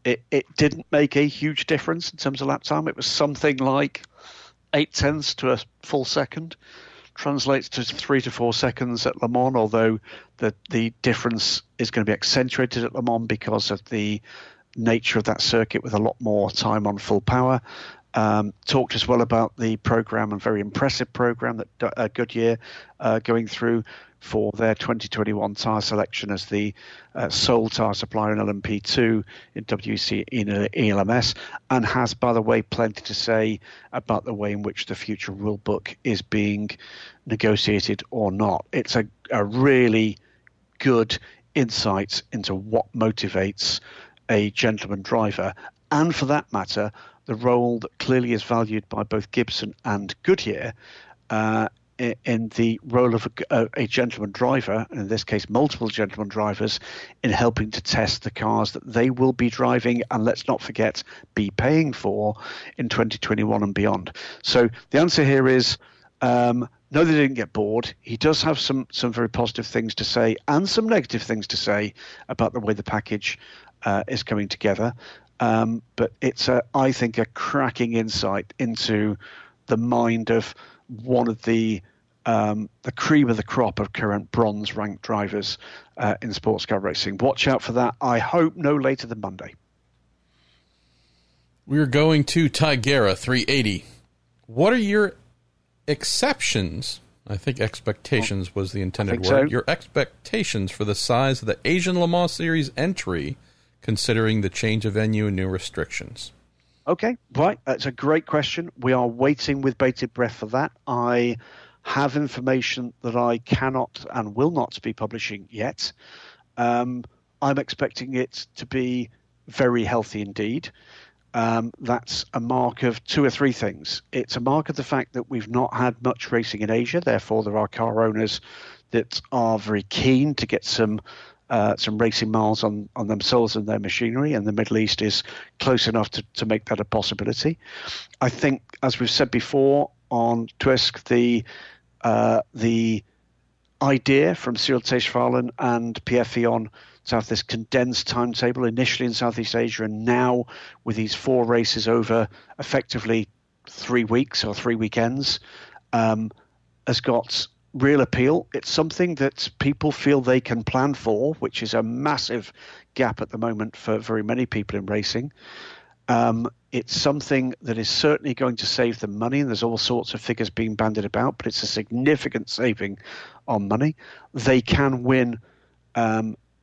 It didn't make a huge difference in terms of lap time. It was something like 0.8 to a full second. Translates to 3 to 4 seconds at Le Mans, although the difference is going to be accentuated at Le Mans because of the nature of that circuit with a lot more time on full power. Talked as well about the program, and very impressive program that Goodyear going through for their 2021 tyre selection as the sole tyre supplier in LMP2 in WEC in ELMS, and has, by the way, plenty to say about the way in which the future rule book is being negotiated or not. It's a really good insight into what motivates a gentleman driver, and for that matter, the role that clearly is valued by both Gibson and Goodyear in the role of a gentleman driver, and in this case multiple gentleman drivers, in helping to test the cars that they will be driving, and let's not forget, be paying for in 2021 and beyond. So the answer here is no, they didn't get bored. He does have some very positive things to say and some negative things to say about the way the package is coming together. But it's, I think, a cracking insight into the mind of one of the cream of the crop of current bronze-ranked drivers in sports car racing. Watch out for that. I hope no later than Monday. We're going to Tigera 380. What are your exceptions? I think expectations was the intended word. So. Your expectations for the size of the Asian Le Mans Series entry, considering the change of venue and new restrictions? Okay, right. That's a great question. We are waiting with bated breath for that. I have information that I cannot and will not be publishing yet. I'm expecting it to be very healthy indeed. That's a mark of two or three things. It's a mark of the fact that we've not had much racing in Asia. Therefore, there are car owners that are very keen to get some racing miles on themselves and their machinery, and the Middle East is close enough to make that a possibility. I think, as we've said before on Twisk, the idea from Cyril Teichvalen and PFE on to have this condensed timetable, initially in Southeast Asia and now with these four races over effectively 3 weeks or 3 weekends, has got real appeal. It's something that people feel they can plan for, which is a massive gap at the moment for very many people in racing. It's something that is certainly going to save them money, and there's all sorts of figures being bandied about, but it's a significant saving on money. They can win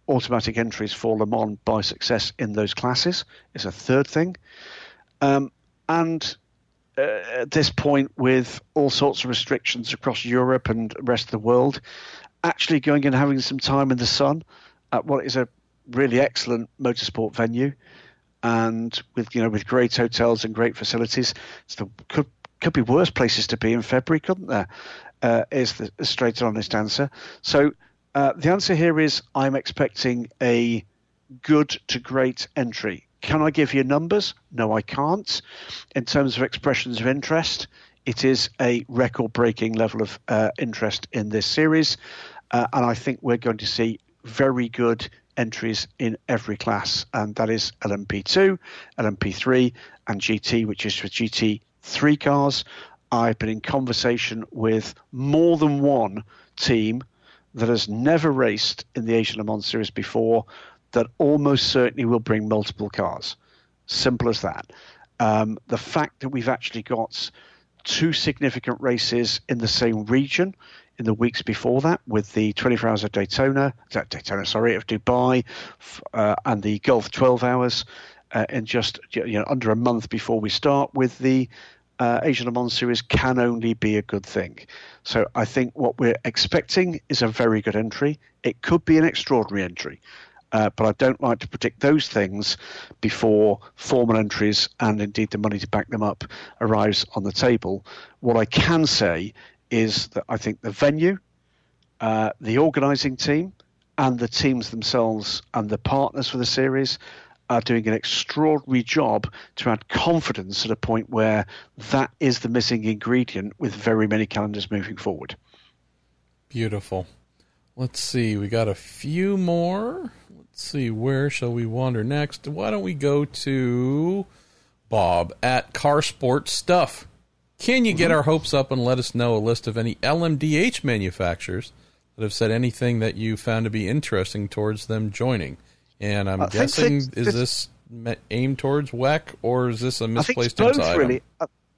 automatic entries for Le Mans by success in those classes, is a third thing. And at this point, with all sorts of restrictions across Europe and the rest of the world, actually going and having some time in the sun at what is a really excellent motorsport venue, and with great hotels and great facilities, could be worse places to be in February, couldn't there? Is the straight and honest answer. So the answer here is I'm expecting a good to great entry. Can I give you numbers? No, I can't. In terms of expressions of interest, it is a record-breaking level of interest in this series. And I think we're going to see very good entries in every class. And that is LMP2, LMP3, and GT, which is for GT3 cars. I've been in conversation with more than one team that has never raced in the Asian Le Mans series before, that almost certainly will bring multiple cars. Simple as that. The fact that we've actually got two significant races in the same region in the weeks before that, with the 24 hours of Dubai, and the Gulf 12 hours in just under a month before we start with the Asian Le Mans series, can only be a good thing. So I think what we're expecting is a very good entry. It could be an extraordinary entry. But I don't like to predict those things before formal entries and indeed the money to back them up arrives on the table. What I can say is that I think the venue, the organising team and the teams themselves and the partners for the series are doing an extraordinary job to add confidence at a point where that is the missing ingredient with very many calendars moving forward. Beautiful. Let's see. We got a few more. Let's see. Where shall we wander next? Why don't we go to Bob at Car Sports Stuff? Can you get our hopes up and let us know a list of any LMDH manufacturers that have said anything that you found to be interesting towards them joining? And I'm guessing, is this aimed towards WEC, or is this a misplaced insight?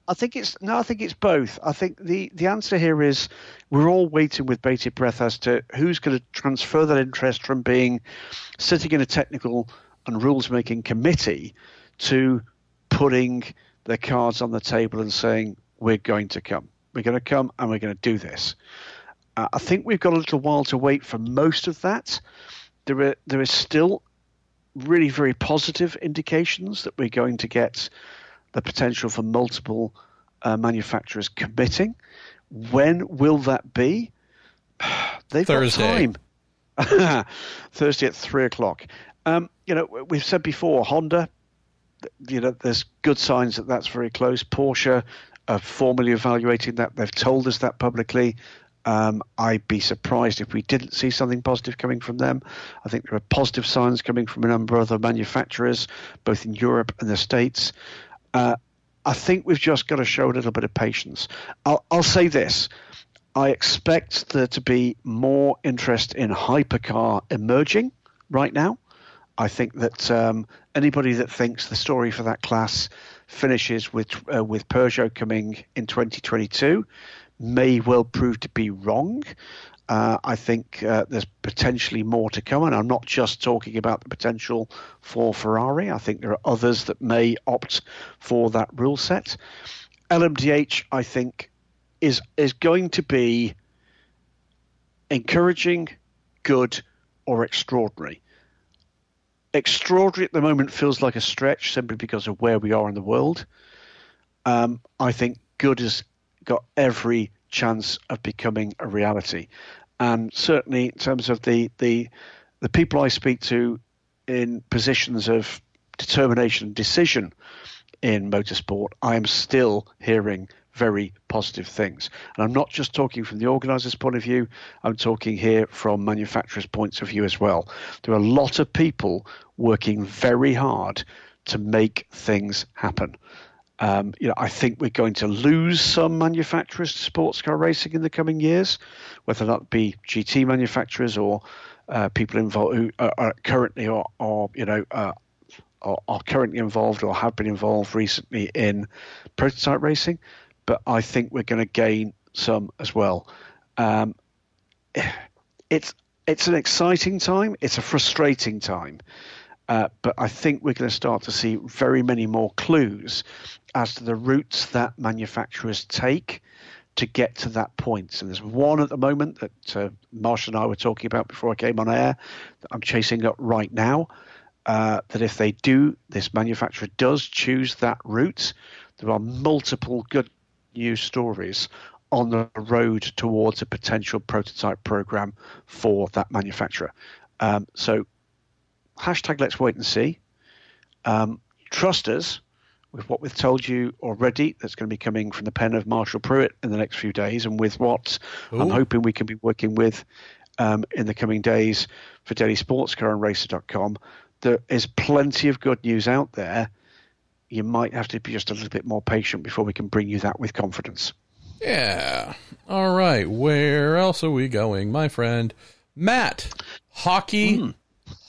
I think it's both, really. I think it's both. I think the answer here is we're all waiting with bated breath as to who's going to transfer that interest from being sitting in a technical and rules-making committee to putting their cards on the table and saying, we're going to come. We're going to come and we're going to do this. I think we've got a little while to wait for most of that. There is still really very positive indications that we're going to get the potential for multiple manufacturers committing. When will that be? They've Thursday. Got time. Thursday at 3:00. You know, we've said before, Honda, you know, there's good signs that that's very close. Porsche are formally evaluating that. They've told us that publicly. I'd be surprised if we didn't see something positive coming from them. I think there are positive signs coming from a number of other manufacturers, both in Europe and the States. I think we've just got to show a little bit of patience. I'll say this. I expect there to be more interest in hypercar emerging right now. I think that anybody that thinks the story for that class finishes with Peugeot coming in 2022 may well prove to be wrong. I think there's potentially more to come, and I'm not just talking about the potential for Ferrari. I think there are others that may opt for that rule set. LMDH, I think, is going to be encouraging, good, or extraordinary. Extraordinary at the moment feels like a stretch simply because of where we are in the world. I think good is got every chance of becoming a reality, and certainly in terms of the people I speak to in positions of determination and decision in motorsport, I am still hearing very positive things. And I'm not just talking from the organizers' point of view, I'm talking here from manufacturers' points of view as well. There are a lot of people working very hard to make things happen. You know, I think we're going to lose some manufacturers to sports car racing in the coming years, whether that be GT manufacturers or people involved who are currently are currently involved or have been involved recently in prototype racing. But I think we're going to gain some as well. It's an exciting time. It's a frustrating time. But I think we're going to start to see very many more clues as to the routes that manufacturers take to get to that point. And there's one at the moment that Marshall and I were talking about before I came on air that I'm chasing up right now, that if they do, this manufacturer does choose that route, there are multiple good news stories on the road towards a potential prototype program for that manufacturer. So # let's wait and see. Trust us with what we've told you already that's going to be coming from the pen of Marshall Pruett in the next few days, and with what I'm hoping we can be working with in the coming days for Daily Sportscar and Racer.com. There is plenty of good news out there. You might have to be just a little bit more patient before we can bring you that with confidence. Yeah. All right. Where else are we going, my friend? Matt, hockey.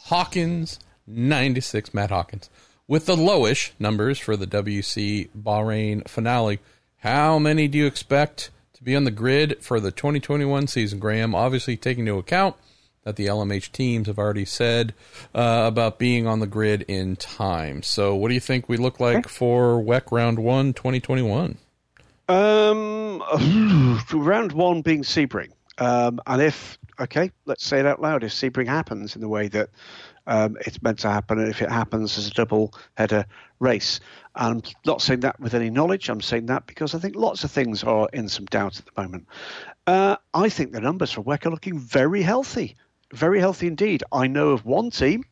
Hawkins, 96, Matt Hawkins, with the lowish numbers for the WC Bahrain finale. How many do you expect to be on the grid for the 2021 season, Graham? Obviously taking into account that the LMH teams have already said about being on the grid in time. So what do you think we look like for WEC Round 1 2021? Round 1 being Sebring. And if... Okay, let's say it out loud. If Sebring happens in the way that It's meant to happen, and if it happens, there's a double-header race. And I'm not saying that with any knowledge. I'm saying that because I think lots of things are in some doubt at the moment. I think the numbers for WEC are looking very healthy indeed. I know of one team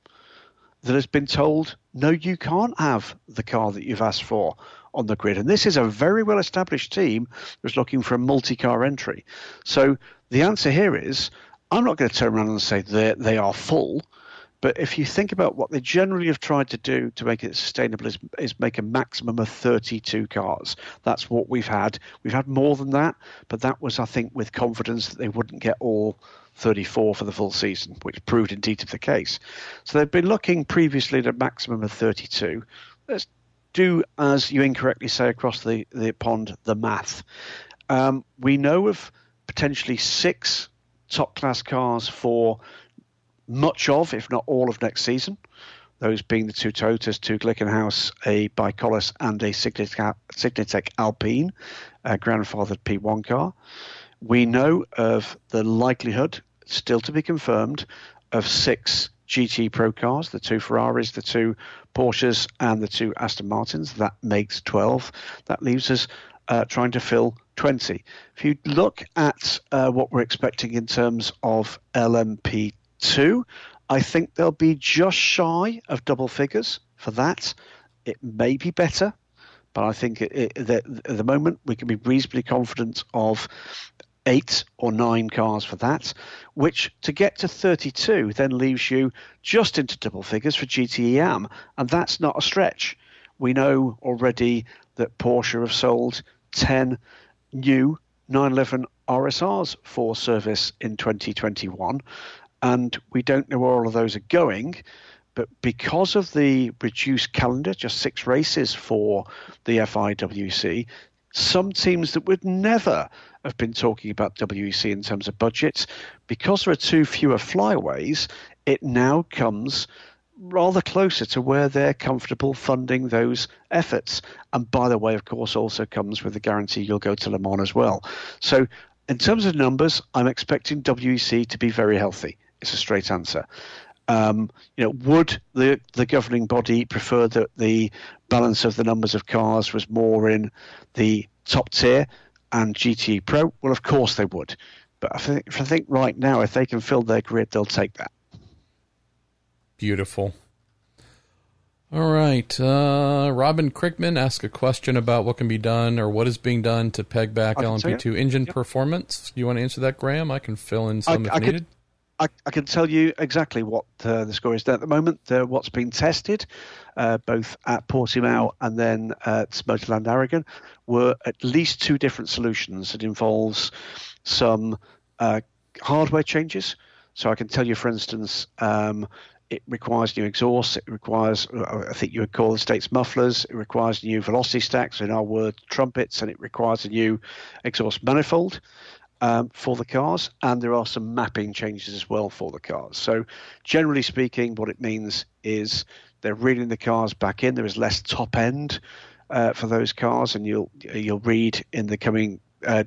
that has been told, no, you can't have the car that you've asked for on the grid. And this is a very well-established team that's looking for a multi-car entry. So the answer here is, I'm not going to turn around and say they are full. But if you think about what they generally have tried to do to make it sustainable is make a maximum of 32 cars. That's what we've had. We've had more than that, but that was, I think, with confidence that they wouldn't get all 34 for the full season, which proved indeed to be the case. So they've been looking previously at a maximum of 32. Let's do, as you incorrectly say across the pond, the math. We know of potentially 6 top-class cars for much of, if not all of, next season, those being the 2 Toyotas, 2 Glickenhaus, a Bicolis and a Signatec Alpine, a grandfathered P1 car. We know of the likelihood, still to be confirmed, of 6 GT Pro cars, the 2 Ferraris, the 2 Porsches and the 2 Aston Martins. That makes 12. That leaves us trying to fill 20. If you look at what we're expecting in terms of LMP2, I think they'll be just shy of double figures for that. It may be better, but I think at the moment we can be reasonably confident of 8 or 9 cars for that, which to get to 32 then leaves you just into double figures for GTEM, and that's not a stretch. We know already that Porsche have sold 10 new 911 RSRs for service in 2021. And we don't know where all of those are going, but because of the reduced calendar, just 6 races for the FIWC, some teams that would never have been talking about WEC in terms of budgets, because there are too fewer flyways, it now comes rather closer to where they're comfortable funding those efforts. And by the way, of course, also comes with the guarantee you'll go to Le Mans as well. So in terms of numbers, I'm expecting WEC to be very healthy. It's a straight answer. Would the governing body prefer that the balance of the numbers of cars was more in the top tier and GT Pro? Well, of course they would. But I think right now, if they can fill their grid, they'll take that. Beautiful. All right. Robin Crickman asked a question about what can be done or what is being done to peg back LMP2 engine performance. You want to answer that, Graham? I can fill in some if needed. I can tell you exactly what the score is at the moment, what's been tested, both at Portimao and then at Motorland Aragon, were at least 2 different solutions. It involves some hardware changes. So I can tell you, for instance, it requires new exhausts. It requires, I think you would call the States mufflers. It requires new velocity stacks, in our word, trumpets, and it requires a new exhaust manifold for the cars. And there are some mapping changes as well for the cars. So generally speaking, what it means is they're reeling the cars back in. There is less top end for those cars. And you'll read in the coming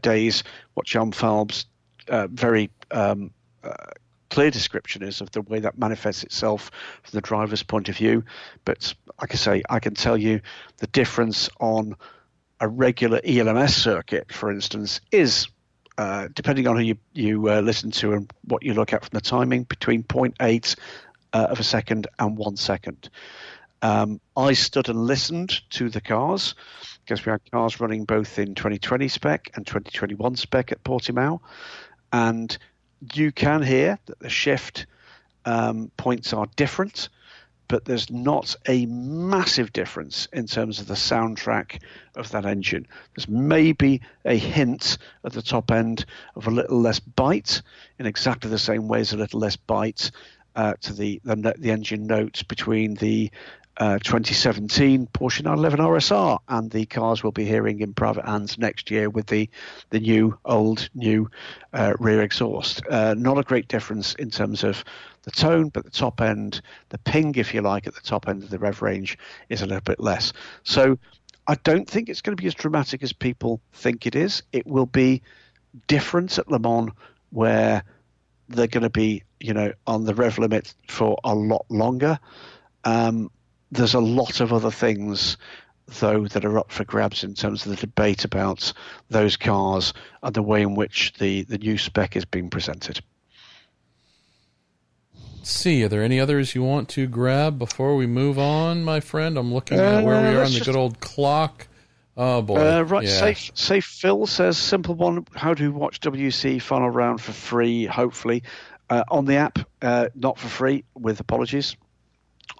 days what Jan Falb's clear description is of the way that manifests itself from the driver's point of view. But like I say, I can tell you the difference on a regular ELMS circuit, for instance, is, depending on who you listen to and what you look at from the timing, between 0.8 of a second and 1 second. I stood and listened to the cars because we had cars running both in 2020 spec and 2021 spec at Portimao, and you can hear that the shift points are different, but there's not a massive difference in terms of the soundtrack of that engine. There's maybe a hint at the top end of a little less bite, in exactly the same way as a little less bite to the engine notes between the 2017 Porsche 911 RSR and the cars we'll be hearing in private hands next year with the new rear exhaust. Not a great difference in terms of the tone, but the top end, the ping, if you like, at the top end of the rev range is a little bit less. So I don't think it's going to be as dramatic as people think it is. It will be different at Le Mans, where they're going to be you know, on the rev limit for a lot longer. There's a lot of other things, though, that are up for grabs in terms of the debate about those cars and the way in which the new spec is being presented. Let's see, are there any others you want to grab before we move on, my friend? I'm looking at where we are on the good old clock. Oh, boy. Right, yeah. Safe Phil says, simple one, how do you watch WC final round for free, hopefully? On the app, not for free, with apologies.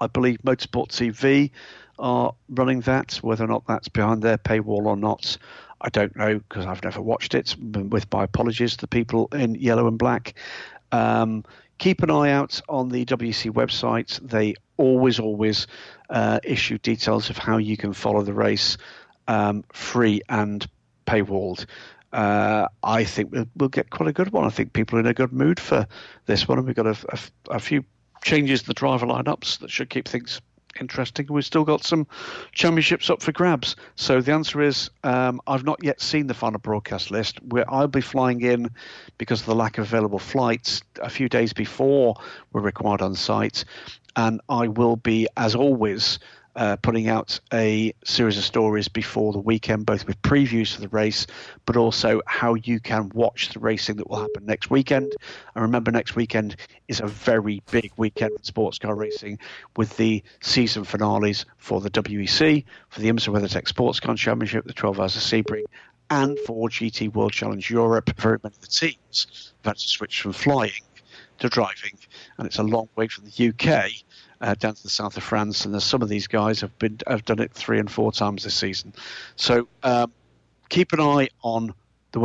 I believe Motorsport TV are running that, whether or not that's behind their paywall or not. I don't know, because I've never watched it, with my apologies to the people in yellow and black. Keep an eye out on the WEC website. They always issue details of how you can follow the race, free and paywalled. I think we'll get quite a good one. I think people are in a good mood for this one, and we've got a few changes to the driver lineups that should keep things interesting. We've still got some championships up for grabs. So the answer is, I've not yet seen the final broadcast list. I'll be flying in, because of the lack of available flights, a few days before we're required on site, and I will be, as always, putting out a series of stories before the weekend, both with previews for the race, but also how you can watch the racing that will happen next weekend. And remember, next weekend is a very big weekend in sports car racing, with the season finales for the WEC, for the IMSA WeatherTech Sports Car Championship, the 12 Hours of Sebring, and for GT World Challenge Europe. Very many of the teams have had to switch from flying to driving, and it's a long way from the UK down to the south of France, and some of these guys have done it 3 and 4 times this season. So keep an eye on the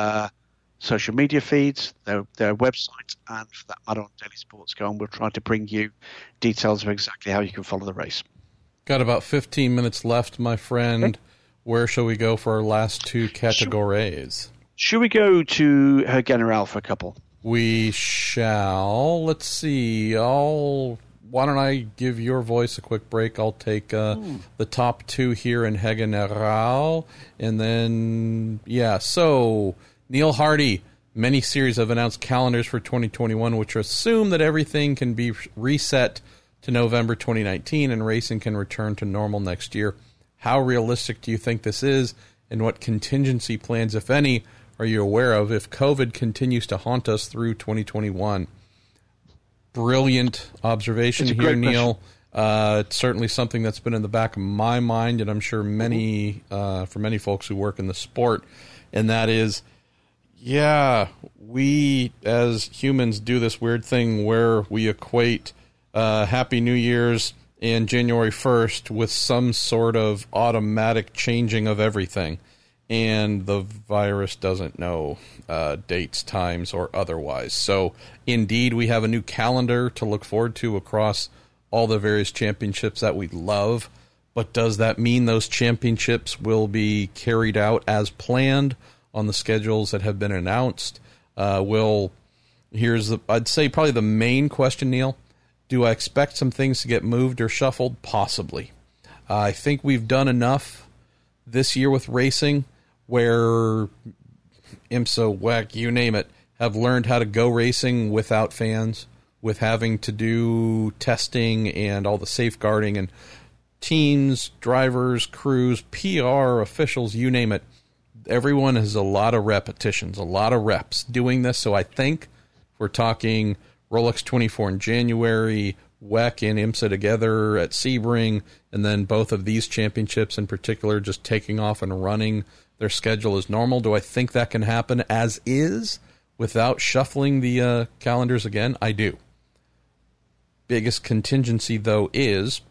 WEC social media feeds, their website, and for that matter on Daily Sports Car, and we'll try to bring you details of exactly how you can follow the race. Got about 15 minutes left, my friend. Okay. Where shall we go for our last two categories? Should we go to her General for a couple? We shall. Let's see. Why don't I give your voice a quick break? I'll take the top two here in General. And then, so Neil Hardy, many series have announced calendars for 2021, which assume that everything can be reset to November 2019 and racing can return to normal next year. How realistic do you think this is, and what contingency plans, if any, are you aware of if COVID continues to haunt us through 2021? Brilliant observation here, Neil. It's certainly something that's been in the back of my mind, and I'm sure for many folks who work in the sport, and that is, we as humans do this weird thing where we equate Happy New Year's and January 1st with some sort of automatic changing of everything. And the virus doesn't know dates, times, or otherwise. So, indeed, we have a new calendar to look forward to across all the various championships that we love. But does that mean those championships will be carried out as planned on the schedules that have been announced? I'd say probably the main question, Neil. Do I expect some things to get moved or shuffled? Possibly. I think we've done enough this year with racing, where IMSA, WEC, you name it, have learned how to go racing without fans, with having to do testing and all the safeguarding, and teams, drivers, crews, PR, officials, you name it. Everyone has a lot of repetitions, a lot of reps doing this. So I think we're talking Rolex 24 in January, WEC and IMSA together at Sebring, and then both of these championships in particular just taking off and running their schedule as normal. Do I think that can happen as is without shuffling the calendars again? I do. Biggest contingency, though, is,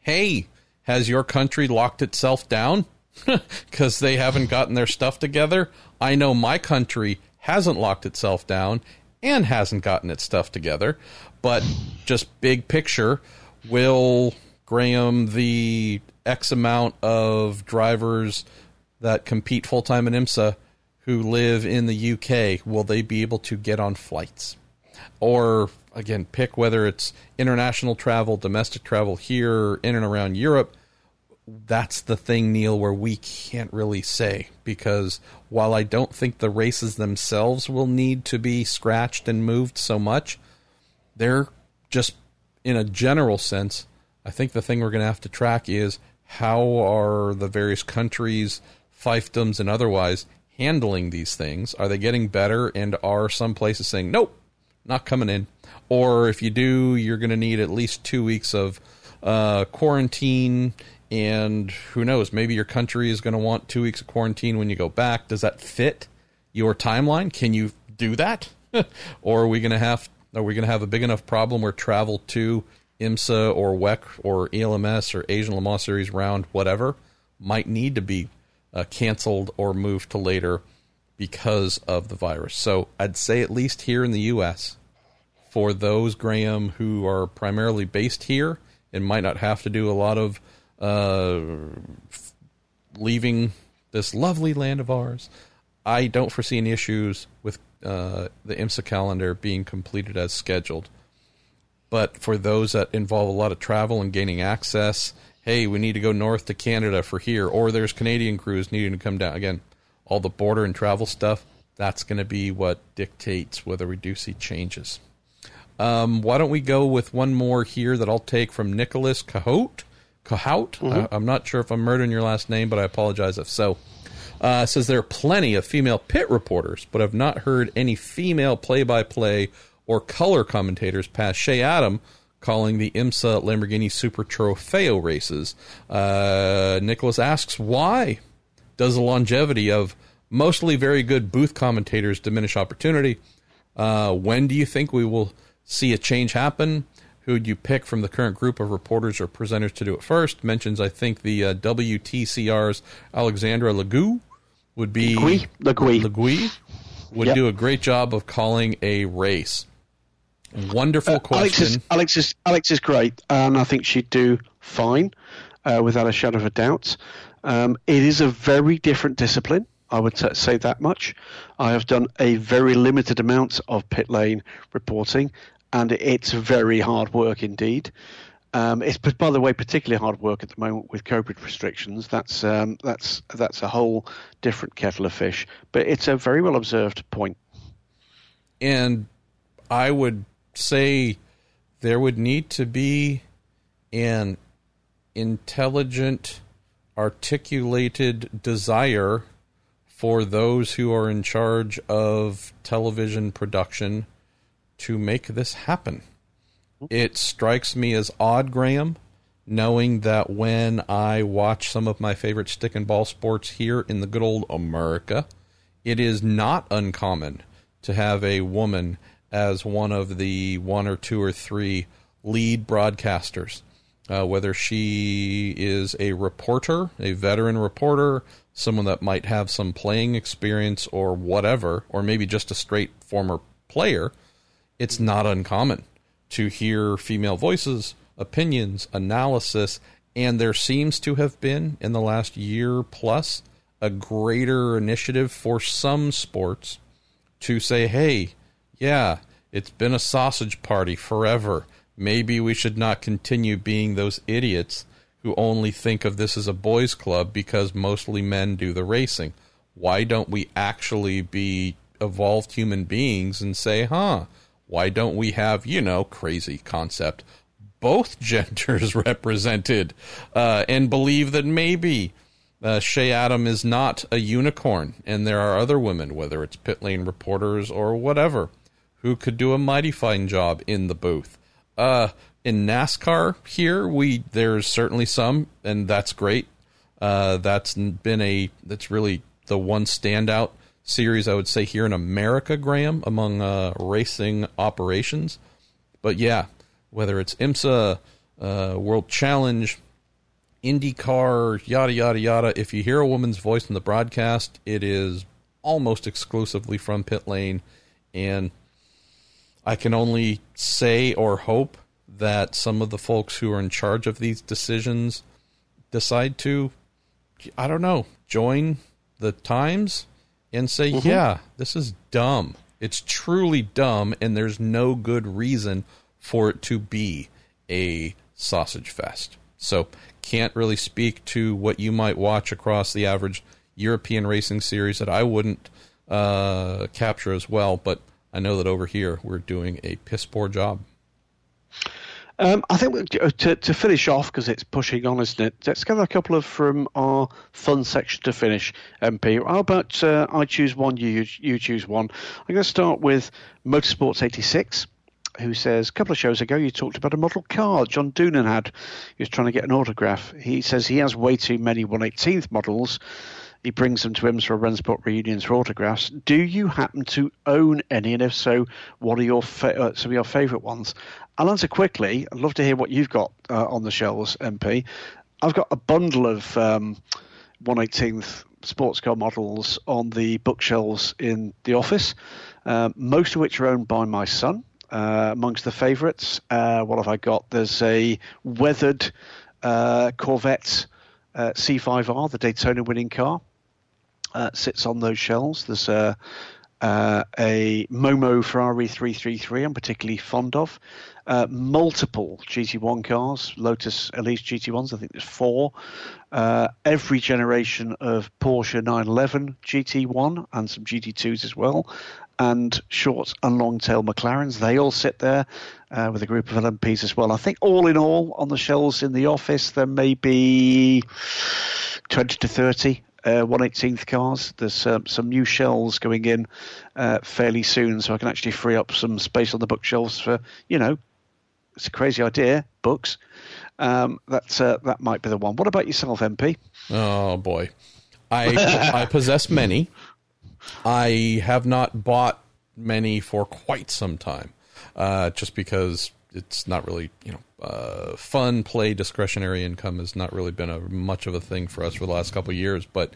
hey, has your country locked itself down because they haven't gotten their stuff together? I know my country hasn't locked itself down and hasn't gotten its stuff together. But just big picture, will, Graham, the X amount of drivers that compete full-time in IMSA who live in the UK, will they be able to get on flights? Or, again, pick whether it's international travel, domestic travel here, in and around Europe. that's the thing, Neil, where we can't really say, because while I don't think the races themselves will need to be scratched and moved so much, they're just, in a general sense, I think the thing we're going to have to track is how are the various countries, fiefdoms and otherwise, handling these things. Are they getting better, and are some places saying, nope, not coming in? Or if you do, you're going to need at least 2 weeks of quarantine. And who knows, maybe your country is going to want 2 weeks of quarantine when you go back. Does that fit your timeline? Can you do that? Or are we going to have a big enough problem where travel to IMSA or WEC or ELMS or Asian Le Mans Series round, whatever, might need to be canceled or moved to later because of the virus? So I'd say at least here in the U.S., for those, Graham, who are primarily based here and might not have to do a lot of leaving this lovely land of ours, I don't foresee any issues with the IMSA calendar being completed as scheduled. But for those that involve a lot of travel and gaining access, hey, we need to go north to Canada for here, or there's Canadian crews needing to come down. Again, all the border and travel stuff, that's going to be what dictates whether we do see changes. Why don't we go with one more here that I'll take from Nicholas Cahout? Mm-hmm. I'm not sure if I'm murdering your last name, but I apologize if so. Says there are plenty of female pit reporters, but I've not heard any female play-by-play or color commentators past Shea Adam calling the IMSA Lamborghini Super Trofeo races. Nicholas asks, why does the longevity of mostly very good booth commentators diminish opportunity? When do you think we will see a change happen? Who would you pick from the current group of reporters or presenters to do it first? Mentions, I think, the WTCR's Alexandra Legouis would be... Legouis would do a great job of calling a race. Wonderful question. Alex is great, and I think she'd do fine, without a shadow of a doubt. It is a very different discipline, I would say that much. I have done a very limited amount of pit lane reporting, and it's very hard work indeed. It's, by the way, particularly hard work at the moment with COVID restrictions. That's a whole different kettle of fish. But it's a very well observed point. And I would say there would need to be an intelligent, articulated desire for those who are in charge of television production to make this happen. It strikes me as odd, Graham, knowing that when I watch some of my favorite stick and ball sports here in the good old America, it is not uncommon to have a woman as one of the one or two or three lead broadcasters, whether she is a reporter, a veteran reporter, someone that might have some playing experience or whatever, or maybe just a straight former player. It's not uncommon to hear female voices, opinions, analysis, and there seems to have been, in the last year plus, a greater initiative for some sports to say, hey, yeah, it's been a sausage party forever. Maybe we should not continue being those idiots who only think of this as a boys' club because mostly men do the racing. Why don't we actually be evolved human beings and say, why don't we have, crazy concept, both genders represented, and believe that maybe Shea Adam is not a unicorn and there are other women, whether it's pit lane reporters or whatever, who could do a mighty fine job in the booth. In NASCAR here, there's certainly some, and that's great. That's really the one standout series, I would say, here in America, Graham, among racing operations. But yeah, whether it's IMSA, World Challenge, IndyCar, yada, yada, yada, if you hear a woman's voice in the broadcast, it is almost exclusively from pit lane. And I can only say or hope that some of the folks who are in charge of these decisions decide to, join the times and say, yeah, this is dumb. It's truly dumb, and there's no good reason for it to be a sausage fest. So can't really speak to what you might watch across the average European racing series that I wouldn't capture as well. But I know that over here we're doing a piss poor job. I think to finish off, because it's pushing on, isn't it? Let's get a couple of from our fun section to finish, MP. How about I choose one, you choose one? I'm going to start with Motorsports86, who says, a couple of shows ago you talked about a model car John Doonan had. He was trying to get an autograph. He says he has way too many 1/18th models. He brings them to him for Rensport reunions for autographs. Do you happen to own any? And if so, what are your some of your favourite ones? I'll answer quickly. I'd love to hear what you've got on the shelves, MP. I've got a bundle of 1/18th sports car models on the bookshelves in the office, most of which are owned by my son. Amongst the favourites, what have I got? There's a weathered Corvette C5R, the Daytona winning car. Sits on those shelves. There's a Momo Ferrari 333 I'm particularly fond of. Multiple GT1 cars, Lotus Elise GT1s, I think there's 4. Every generation of Porsche 911 GT1 and some GT2s as well. And short and long-tail McLarens. They all sit there with a group of LMPs as well. I think all in all, on the shelves in the office, there may be 20 to 30 1/18th cars. There's some new shelves going in fairly soon, so I can actually free up some space on the bookshelves for, you know, it's a crazy idea, books. That might be the one. What about yourself, MP? Oh, boy. I possess many. I have not bought many for quite some time, just because it's not really, fun play. Discretionary income has not really been much of a thing for us for the last couple of years, but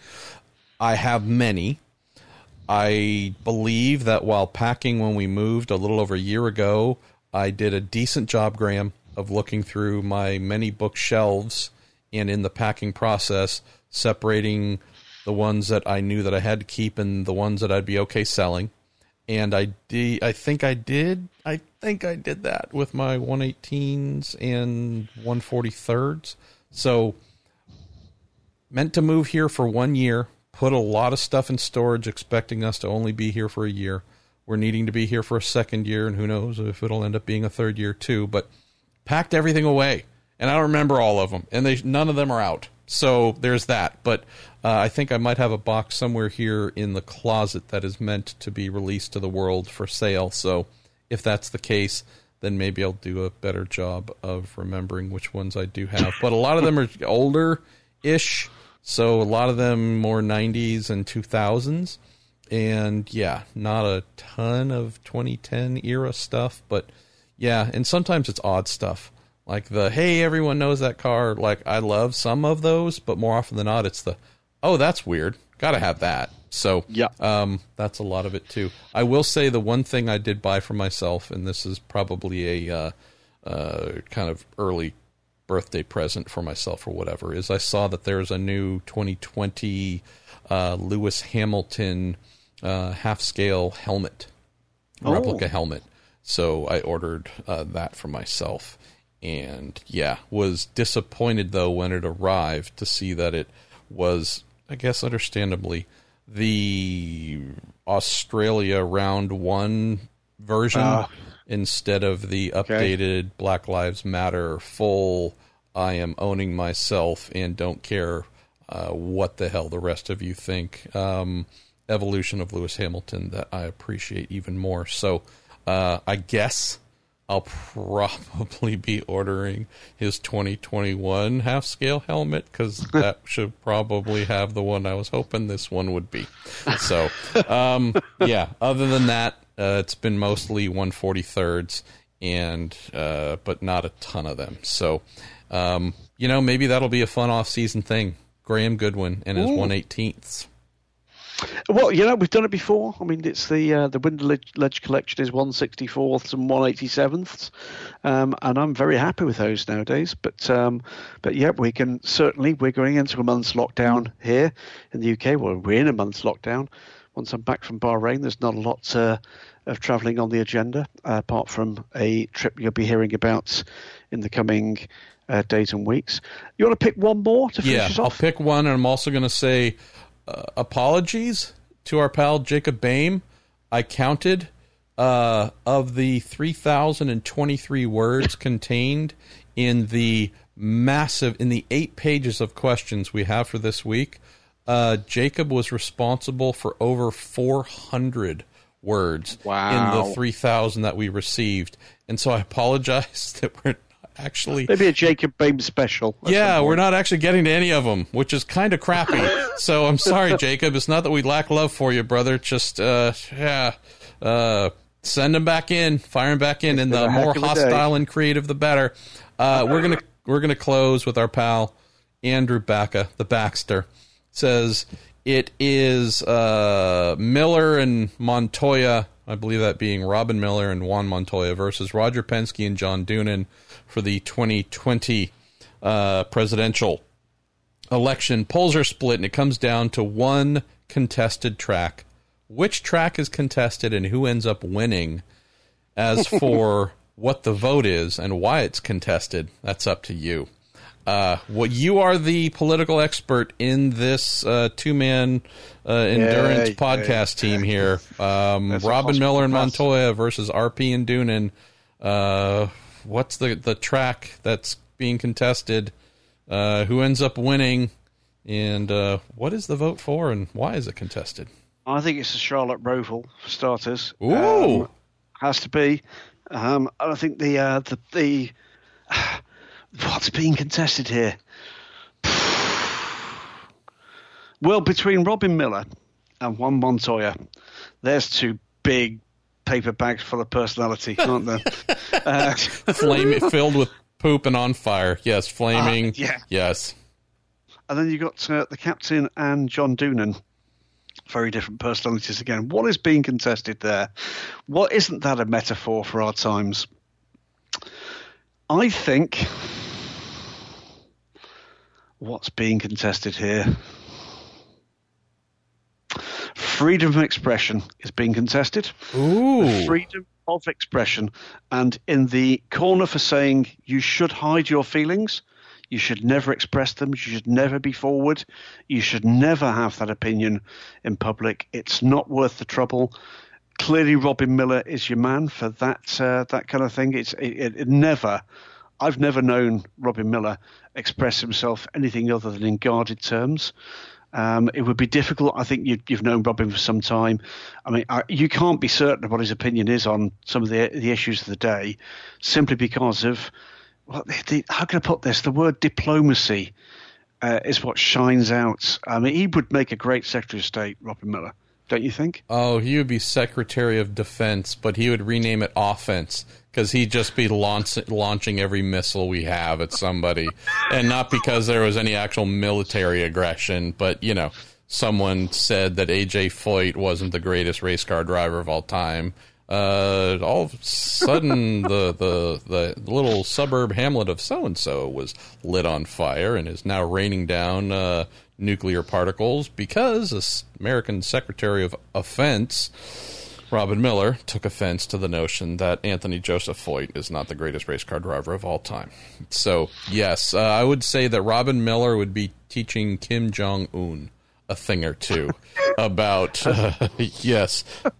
I have many. I believe that while packing when we moved a little over a year ago, I did a decent job, Graham, of looking through my many bookshelves and in the packing process, separating the ones that I knew that I had to keep and the ones that I'd be okay selling. And I think I did that with my 1/18s and 1/43rds. So meant to move here for 1 year, put a lot of stuff in storage, expecting us to only be here for a year. We're needing to be here for a second year, and who knows if it'll end up being a third year too, but packed everything away. And I don't remember all of them, and none of them are out. So there's that, but I think I might have a box somewhere here in the closet that is meant to be released to the world for sale. So if that's the case, then maybe I'll do a better job of remembering which ones I do have. But a lot of them are older-ish, so a lot of them more 90s and 2000s. And, yeah, not a ton of 2010-era stuff, but, yeah, and sometimes it's odd stuff. Like the, hey, everyone knows that car. Like, I love some of those, but more often than not, it's the, oh, that's weird. Got to have that. So yeah. That's a lot of it, too. I will say the one thing I did buy for myself, and this is probably a kind of early birthday present for myself or whatever, is I saw that there's a new 2020 Lewis Hamilton half-scale helmet, replica helmet. So I ordered that for myself. And, yeah, was disappointed, though, when it arrived to see that it was, I guess understandably, the Australia round one version instead of the updated Black Lives Matter full, I am owning myself and don't care what the hell the rest of you think, evolution of Lewis Hamilton that I appreciate even more. So I guess I'll probably be ordering his 2021 half-scale helmet because that should probably have the one I was hoping this one would be. So, yeah, other than that, it's been mostly 1/43rds, and, but not a ton of them. So, maybe that'll be a fun off-season thing. Graham Goodwin and his 1/18ths. Well, you know, we've done it before. I mean, it's the window ledge collection is 1/64 and 1/87, and I'm very happy with those nowadays. But yeah, we can certainly. We're going into a month's lockdown here in the UK. Well, we're in a month's lockdown. Once I'm back from Bahrain, there's not a lot of travelling on the agenda, apart from a trip you'll be hearing about in the coming days and weeks. You want to pick one more to finish us off? Yeah, I'll pick one, and I'm also going to say apologies to our pal Jacob Baim. I counted of the 3,023 words contained in the in the 8 pages of questions we have for this week. Jacob was responsible for over 400 words in the 3,000 that we received. And so I apologize that we're not actually... Maybe a Jacob Baim special. Yeah, we're not actually getting to any of them, which is kind of crappy. So I'm sorry, Jacob. It's not that we lack love for you, brother. Just, send them back in, fire them back in, and the more hostile and creative, the better. We're gonna close with our pal, Andrew Bacca, the Baxter. Says it is Miller and Montoya, I believe that being Robin Miller and Juan Montoya, versus Roger Penske and John Doonan for the 2020 presidential election. Polls are split, and it comes down to one contested track. Which track is contested and who ends up winning? As for what the vote is and why it's contested, that's up to you. You are the political expert in this two-man endurance podcast team here. Robin Miller and Montoya versus RP and Doonan. What's the track that's being contested? Who ends up winning? And what is the vote for and why is it contested? I think it's the Charlotte Roval, for starters. Ooh! Has to be. I think the what's being contested here? Well, between Robin Miller and Juan Montoya, there's two big paper bags full of personality, aren't there? Filled with poop and on fire. Yes, flaming. Yes. And then you've got the captain and John Doonan. Very different personalities again. What is being contested there? What isn't that a metaphor for our times? I think... What's being contested here? Freedom of expression is being contested. Ooh. Freedom of expression. And in the corner for saying you should hide your feelings, you should never express them, you should never be forward, you should never have that opinion in public, it's not worth the trouble. Clearly Robin Miller is your man for that that kind of thing. I've never known Robin Miller express himself anything other than in guarded terms. It would be difficult. I think you've known Robin for some time. I mean, you can't be certain of what his opinion is on some of the issues of the day, simply because of how can I put this? The word diplomacy is what shines out. I mean, he would make a great Secretary of State, Robin Miller. Don't you think? Oh, he would be Secretary of Defense, but he would rename it offense because he'd just be launching every missile we have at somebody, and not because there was any actual military aggression, but, you know, someone said that A.J. Foyt wasn't the greatest race car driver of all time. All of a sudden, the little suburb hamlet of so-and-so was lit on fire and is now raining down nuclear particles because American Secretary of Offense Robin Miller took offense to the notion that Anthony Joseph Foyt is not the greatest race car driver of all time. So yes, I would say that Robin Miller would be teaching Kim Jong-un a thing or two about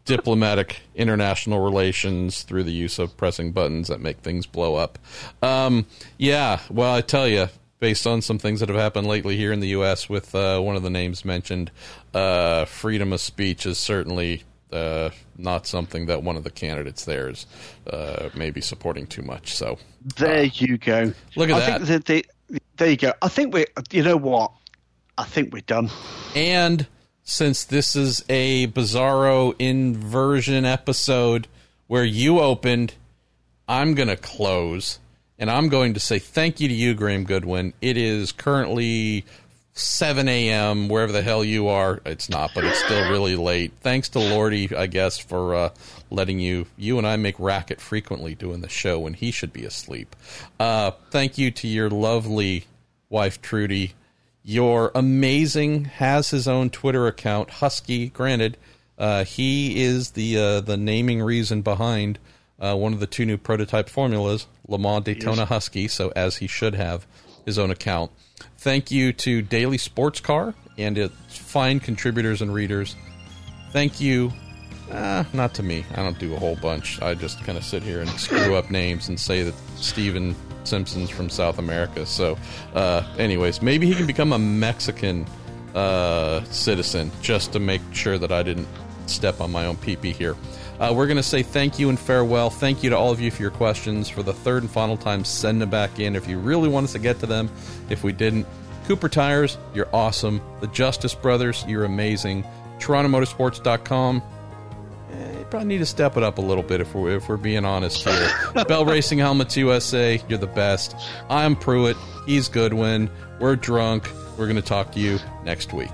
diplomatic international relations through the use of pressing buttons that make things blow up. Well, I tell you, based on some things that have happened lately here in the U.S. with one of the names mentioned, freedom of speech is certainly not something that one of the candidates there is maybe supporting too much. So there you go. Look at that. There you go. I think I think we're done. And since this is a bizarro inversion episode where you opened, I'm going to close. And I'm going to say thank you to you, Graham Goodwin. It is currently 7 a.m., wherever the hell you are. It's not, but it's still really late. Thanks to Lordy, I guess, for letting you and I make racket frequently doing the show when he should be asleep. Thank you to your lovely wife, Trudy. Your amazing, has his own Twitter account, Husky. Granted, he is the naming reason behind one of the two new prototype formulas, Le Mans Daytona Husky, so as he should have his own account. Thank you to Daily Sports Car and its fine contributors and readers. Thank you, not to me. I don't do a whole bunch. I just kind of sit here and screw up names and say that Steven Simpson's from South America. So anyways, maybe he can become a Mexican citizen just to make sure that I didn't step on my own pee-pee here. We're going to say thank you and farewell. Thank you to all of you for your questions. For the third and final time, send them back in if you really want us to get to them. If we didn't, Cooper Tires, you're awesome. The Justice Brothers, you're amazing. TorontoMotorsports.com. You probably need to step it up a little bit if we're being honest here. Bell Racing Helmets USA, you're the best. I'm Pruett. He's Goodwin. We're drunk. We're going to talk to you next week.